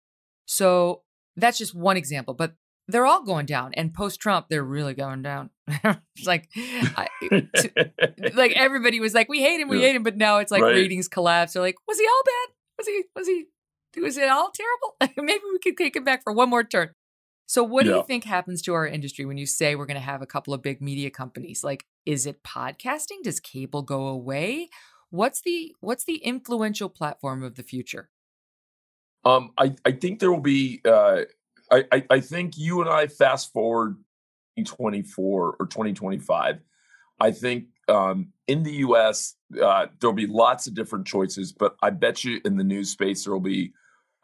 So that's just one example. But they're all going down. And post-Trump, they're really going down. It's like, I, to, like everybody was like, we hate him, we yeah. hate him. But now it's like right. ratings collapse. They're like, was he all bad? Was he, was he, was it all terrible? Maybe we could take him back for one more turn. So what yeah. do you think happens to our industry when you say we're going to have a couple of big media companies? Like, is it podcasting? Does cable go away? What's the, what's the influential platform of the future? Um, I, I think there will be, uh, I, I, I think you and I fast forward twenty twenty-four or twenty twenty-five. I think um, in the U S, uh, there'll be lots of different choices, but I bet you in the news space, there'll be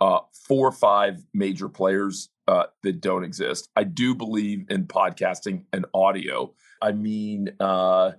uh, four or five major players uh, that don't exist. I do believe in podcasting and audio. I mean, uh,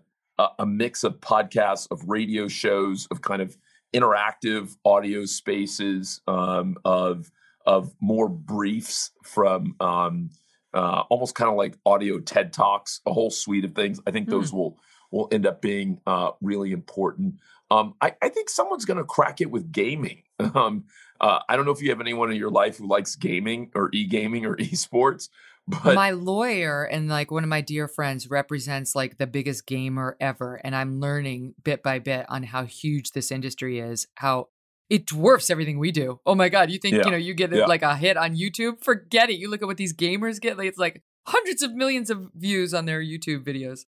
a mix of podcasts, of radio shows, of kind of interactive audio spaces, um, of of more briefs from um, uh, almost kind of like audio TED Talks, a whole suite of things. I think those mm. will will end up being uh, really important. Um, I, I think someone's going to crack it with gaming. Um, uh, I don't know if you have anyone in your life who likes gaming or e-gaming or esports. But my lawyer and like one of my dear friends represents like the biggest gamer ever. And I'm learning bit by bit on how huge this industry is, how it dwarfs everything we do. Oh my God. You think, yeah. you know, you get yeah. like a hit on YouTube, forget it. You look at what these gamers get. Like, it's like hundreds of millions of views on their YouTube videos.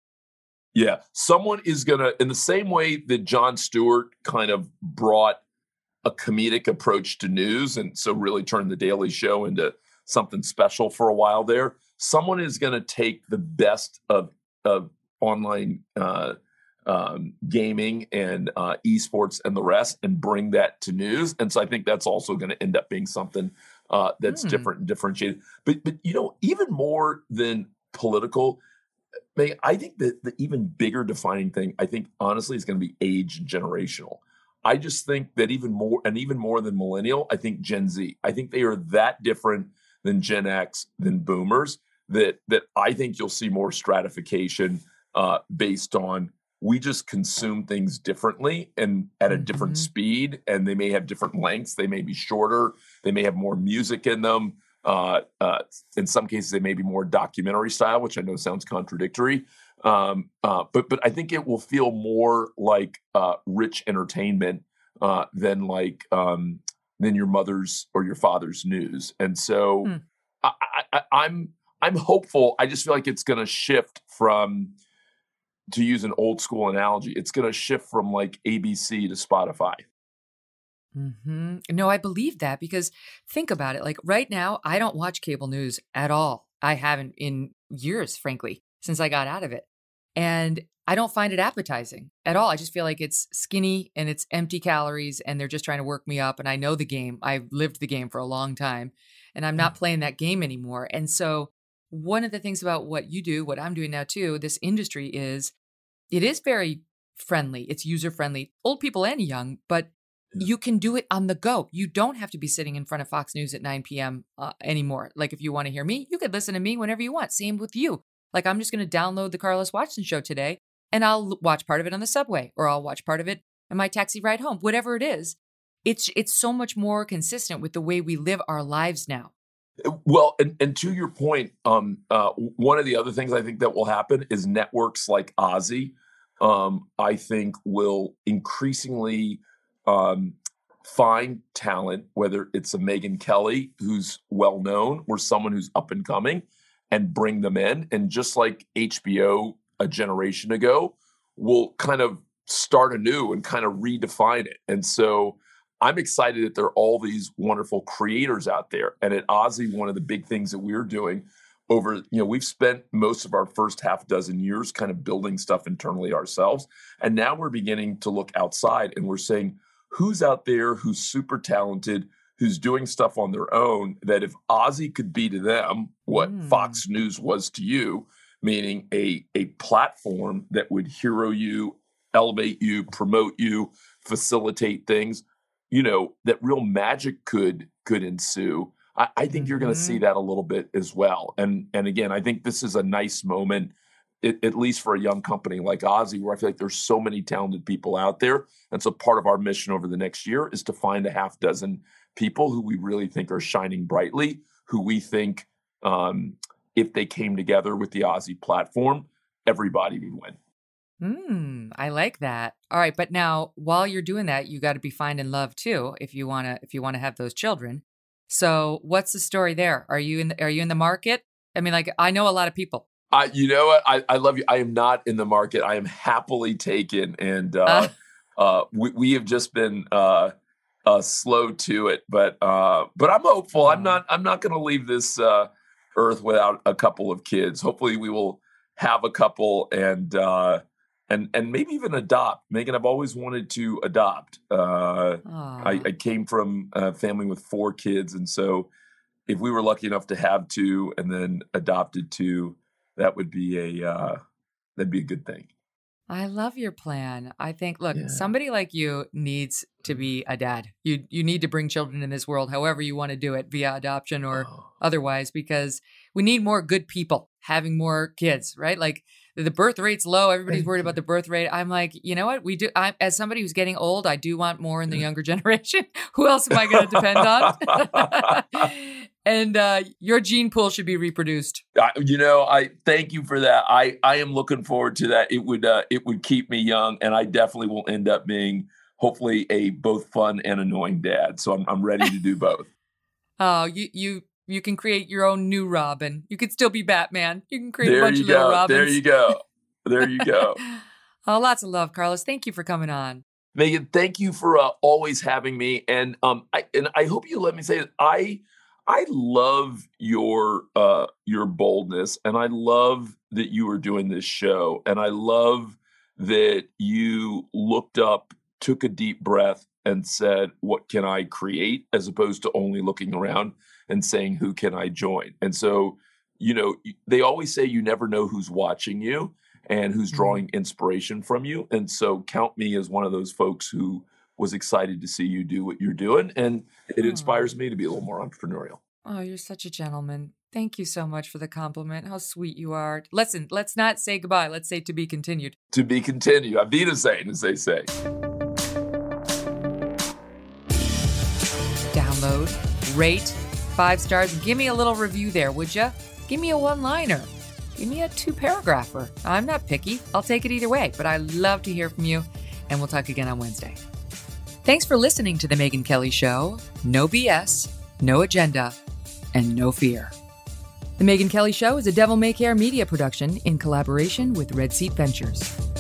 Yeah. Someone is going to, in the same way that Jon Stewart kind of brought a comedic approach to news. And so really turned The Daily Show into something special for a while there. Someone is going to take the best of of online uh, um, gaming and uh, esports and the rest and bring that to news. And so I think that's also going to end up being something uh, that's mm. different and differentiated. But, but you know, even more than political, I think that the even bigger defining thing, I think, honestly, is going to be age and generational. I just think that even more, and even more than millennial, I think Gen Z. I think they are that different than Gen X, than boomers, that that I think you'll see more stratification uh, based on we just consume things differently and at a different mm-hmm. speed, and they may have different lengths. They may be shorter. They may have more music in them. Uh, uh, in some cases, they may be more documentary style, which I know sounds contradictory. Um, uh, but but I think it will feel more like uh, rich entertainment uh, than like um, than your mother's or your father's news. And so mm. I, I, I'm I'm hopeful. I just feel like it's going to shift from, to use an old school analogy, it's going to shift from like A B C to Spotify. Mm-hmm. No, I believe that, because think about it. Like right now, I don't watch cable news at all. I haven't in years, frankly, since I got out of it. And I don't find it appetizing at all. I just feel like it's skinny and it's empty calories and they're just trying to work me up. And I know the game. I've lived the game for a long time and I'm not playing that game anymore. And so one of the things about what you do, what I'm doing now too, this industry is, it is very friendly. It's user friendly, old people and young, but you can do it on the go. You don't have to be sitting in front of Fox News at nine p.m. Uh, anymore. Like if you want to hear me, you could listen to me whenever you want. Same with you. Like I'm just going to download The Carlos Watson Show today and I'll watch part of it on the subway, or I'll watch part of it in my taxi ride home, whatever it is. It's it's so much more consistent with the way we live our lives now. Well, and, and to your point, um, uh, one of the other things I think that will happen is networks like OZY, um, I think will increasingly um, find talent, whether it's a Megyn Kelly who's well-known or someone who's up and coming, and bring them in. And just like H B O a generation ago, will kind of start anew and kind of redefine it. And so I'm excited that there are all these wonderful creators out there. And at OZY, one of the big things that we're doing over, you know, we've spent most of our first half dozen years kind of building stuff internally ourselves. And now we're beginning to look outside and we're saying, who's out there who's super talented, who's doing stuff on their own, that if OZY could be to them what mm. Fox News was to you, meaning a, a platform that would hero you, elevate you, promote you, facilitate things, you know, that real magic could could ensue. I, I think mm-hmm. you're going to see that a little bit as well. And and again, I think this is a nice moment, it, at least for a young company like OZY, where I feel like there's so many talented people out there. And so part of our mission over the next year is to find a half dozen people who we really think are shining brightly, who we think um, if they came together with the OZY platform, everybody would win. Hmm, I like that. All right, but now while you're doing that, you got to be finding love too if you wanna if you wanna have those children. So what's the story there? Are you in the, are you in the market? I mean, like I know a lot of people. I, you know what? I, I love you. I am not in the market. I am happily taken, and uh, uh. Uh, we we have just been uh, uh, slow to it, but uh, but I'm hopeful. Oh. I'm not I'm not going to leave this uh, earth without a couple of kids. Hopefully, we will have a couple and. Uh, And and maybe even adopt. Megan, I've always wanted to adopt. Uh, I, I came from a family with four kids. And so if we were lucky enough to have two and then adopted two, that would be a uh, that'd be a good thing. I love your plan. I think, look, yeah. somebody like you needs to be a dad. You, you need to bring children in this world, however you want to do it, via adoption or oh. otherwise, because we need more good people having more kids, right? Like, the birth rate's low. Everybody's worried about the birth rate. I'm like, you know what? We do. I, as somebody who's getting old, I do want more in the younger generation. Who else am I going to depend on? And uh, your gene pool should be reproduced. I, you know, I thank you for that. I, I am looking forward to that. It would uh, it would keep me young, and I definitely will end up being hopefully a both fun and annoying dad. So I'm I'm ready to do both. Oh, you you. You can create your own new Robin. You could still be Batman. You can create there a bunch of go. little Robins. There you go. There you go. Oh, lots of love, Carlos. Thank you for coming on. Megan, thank you for uh, always having me. And um, I and I hope you let me say that I I love your uh your boldness, and I love that you are doing this show, and I love that you looked up, took a deep breath, and said, "What can I create?" as opposed to only looking around and saying, "Who can I join?" And so, you know, they always say you never know who's watching you and who's drawing inspiration from you. And so count me as one of those folks who was excited to see you do what you're doing. And it inspires me to be a little more entrepreneurial. Oh, you're such a gentleman. Thank you so much for the compliment. How sweet you are. Listen, let's not say goodbye. Let's say to be continued. To be continued. Auf Wiedersehen, as they say. Download, rate, five stars. Give me a little review there, would you? Give me a one-liner. Give me a two-paragrapher. I'm not picky. I'll take it either way, but I love to hear from you, and we'll talk again on Wednesday. Thanks for listening to The Megyn Kelly Show. No B S, no agenda, and no fear. The Megyn Kelly Show is a Devil May Care media production in collaboration with Red Seat Ventures.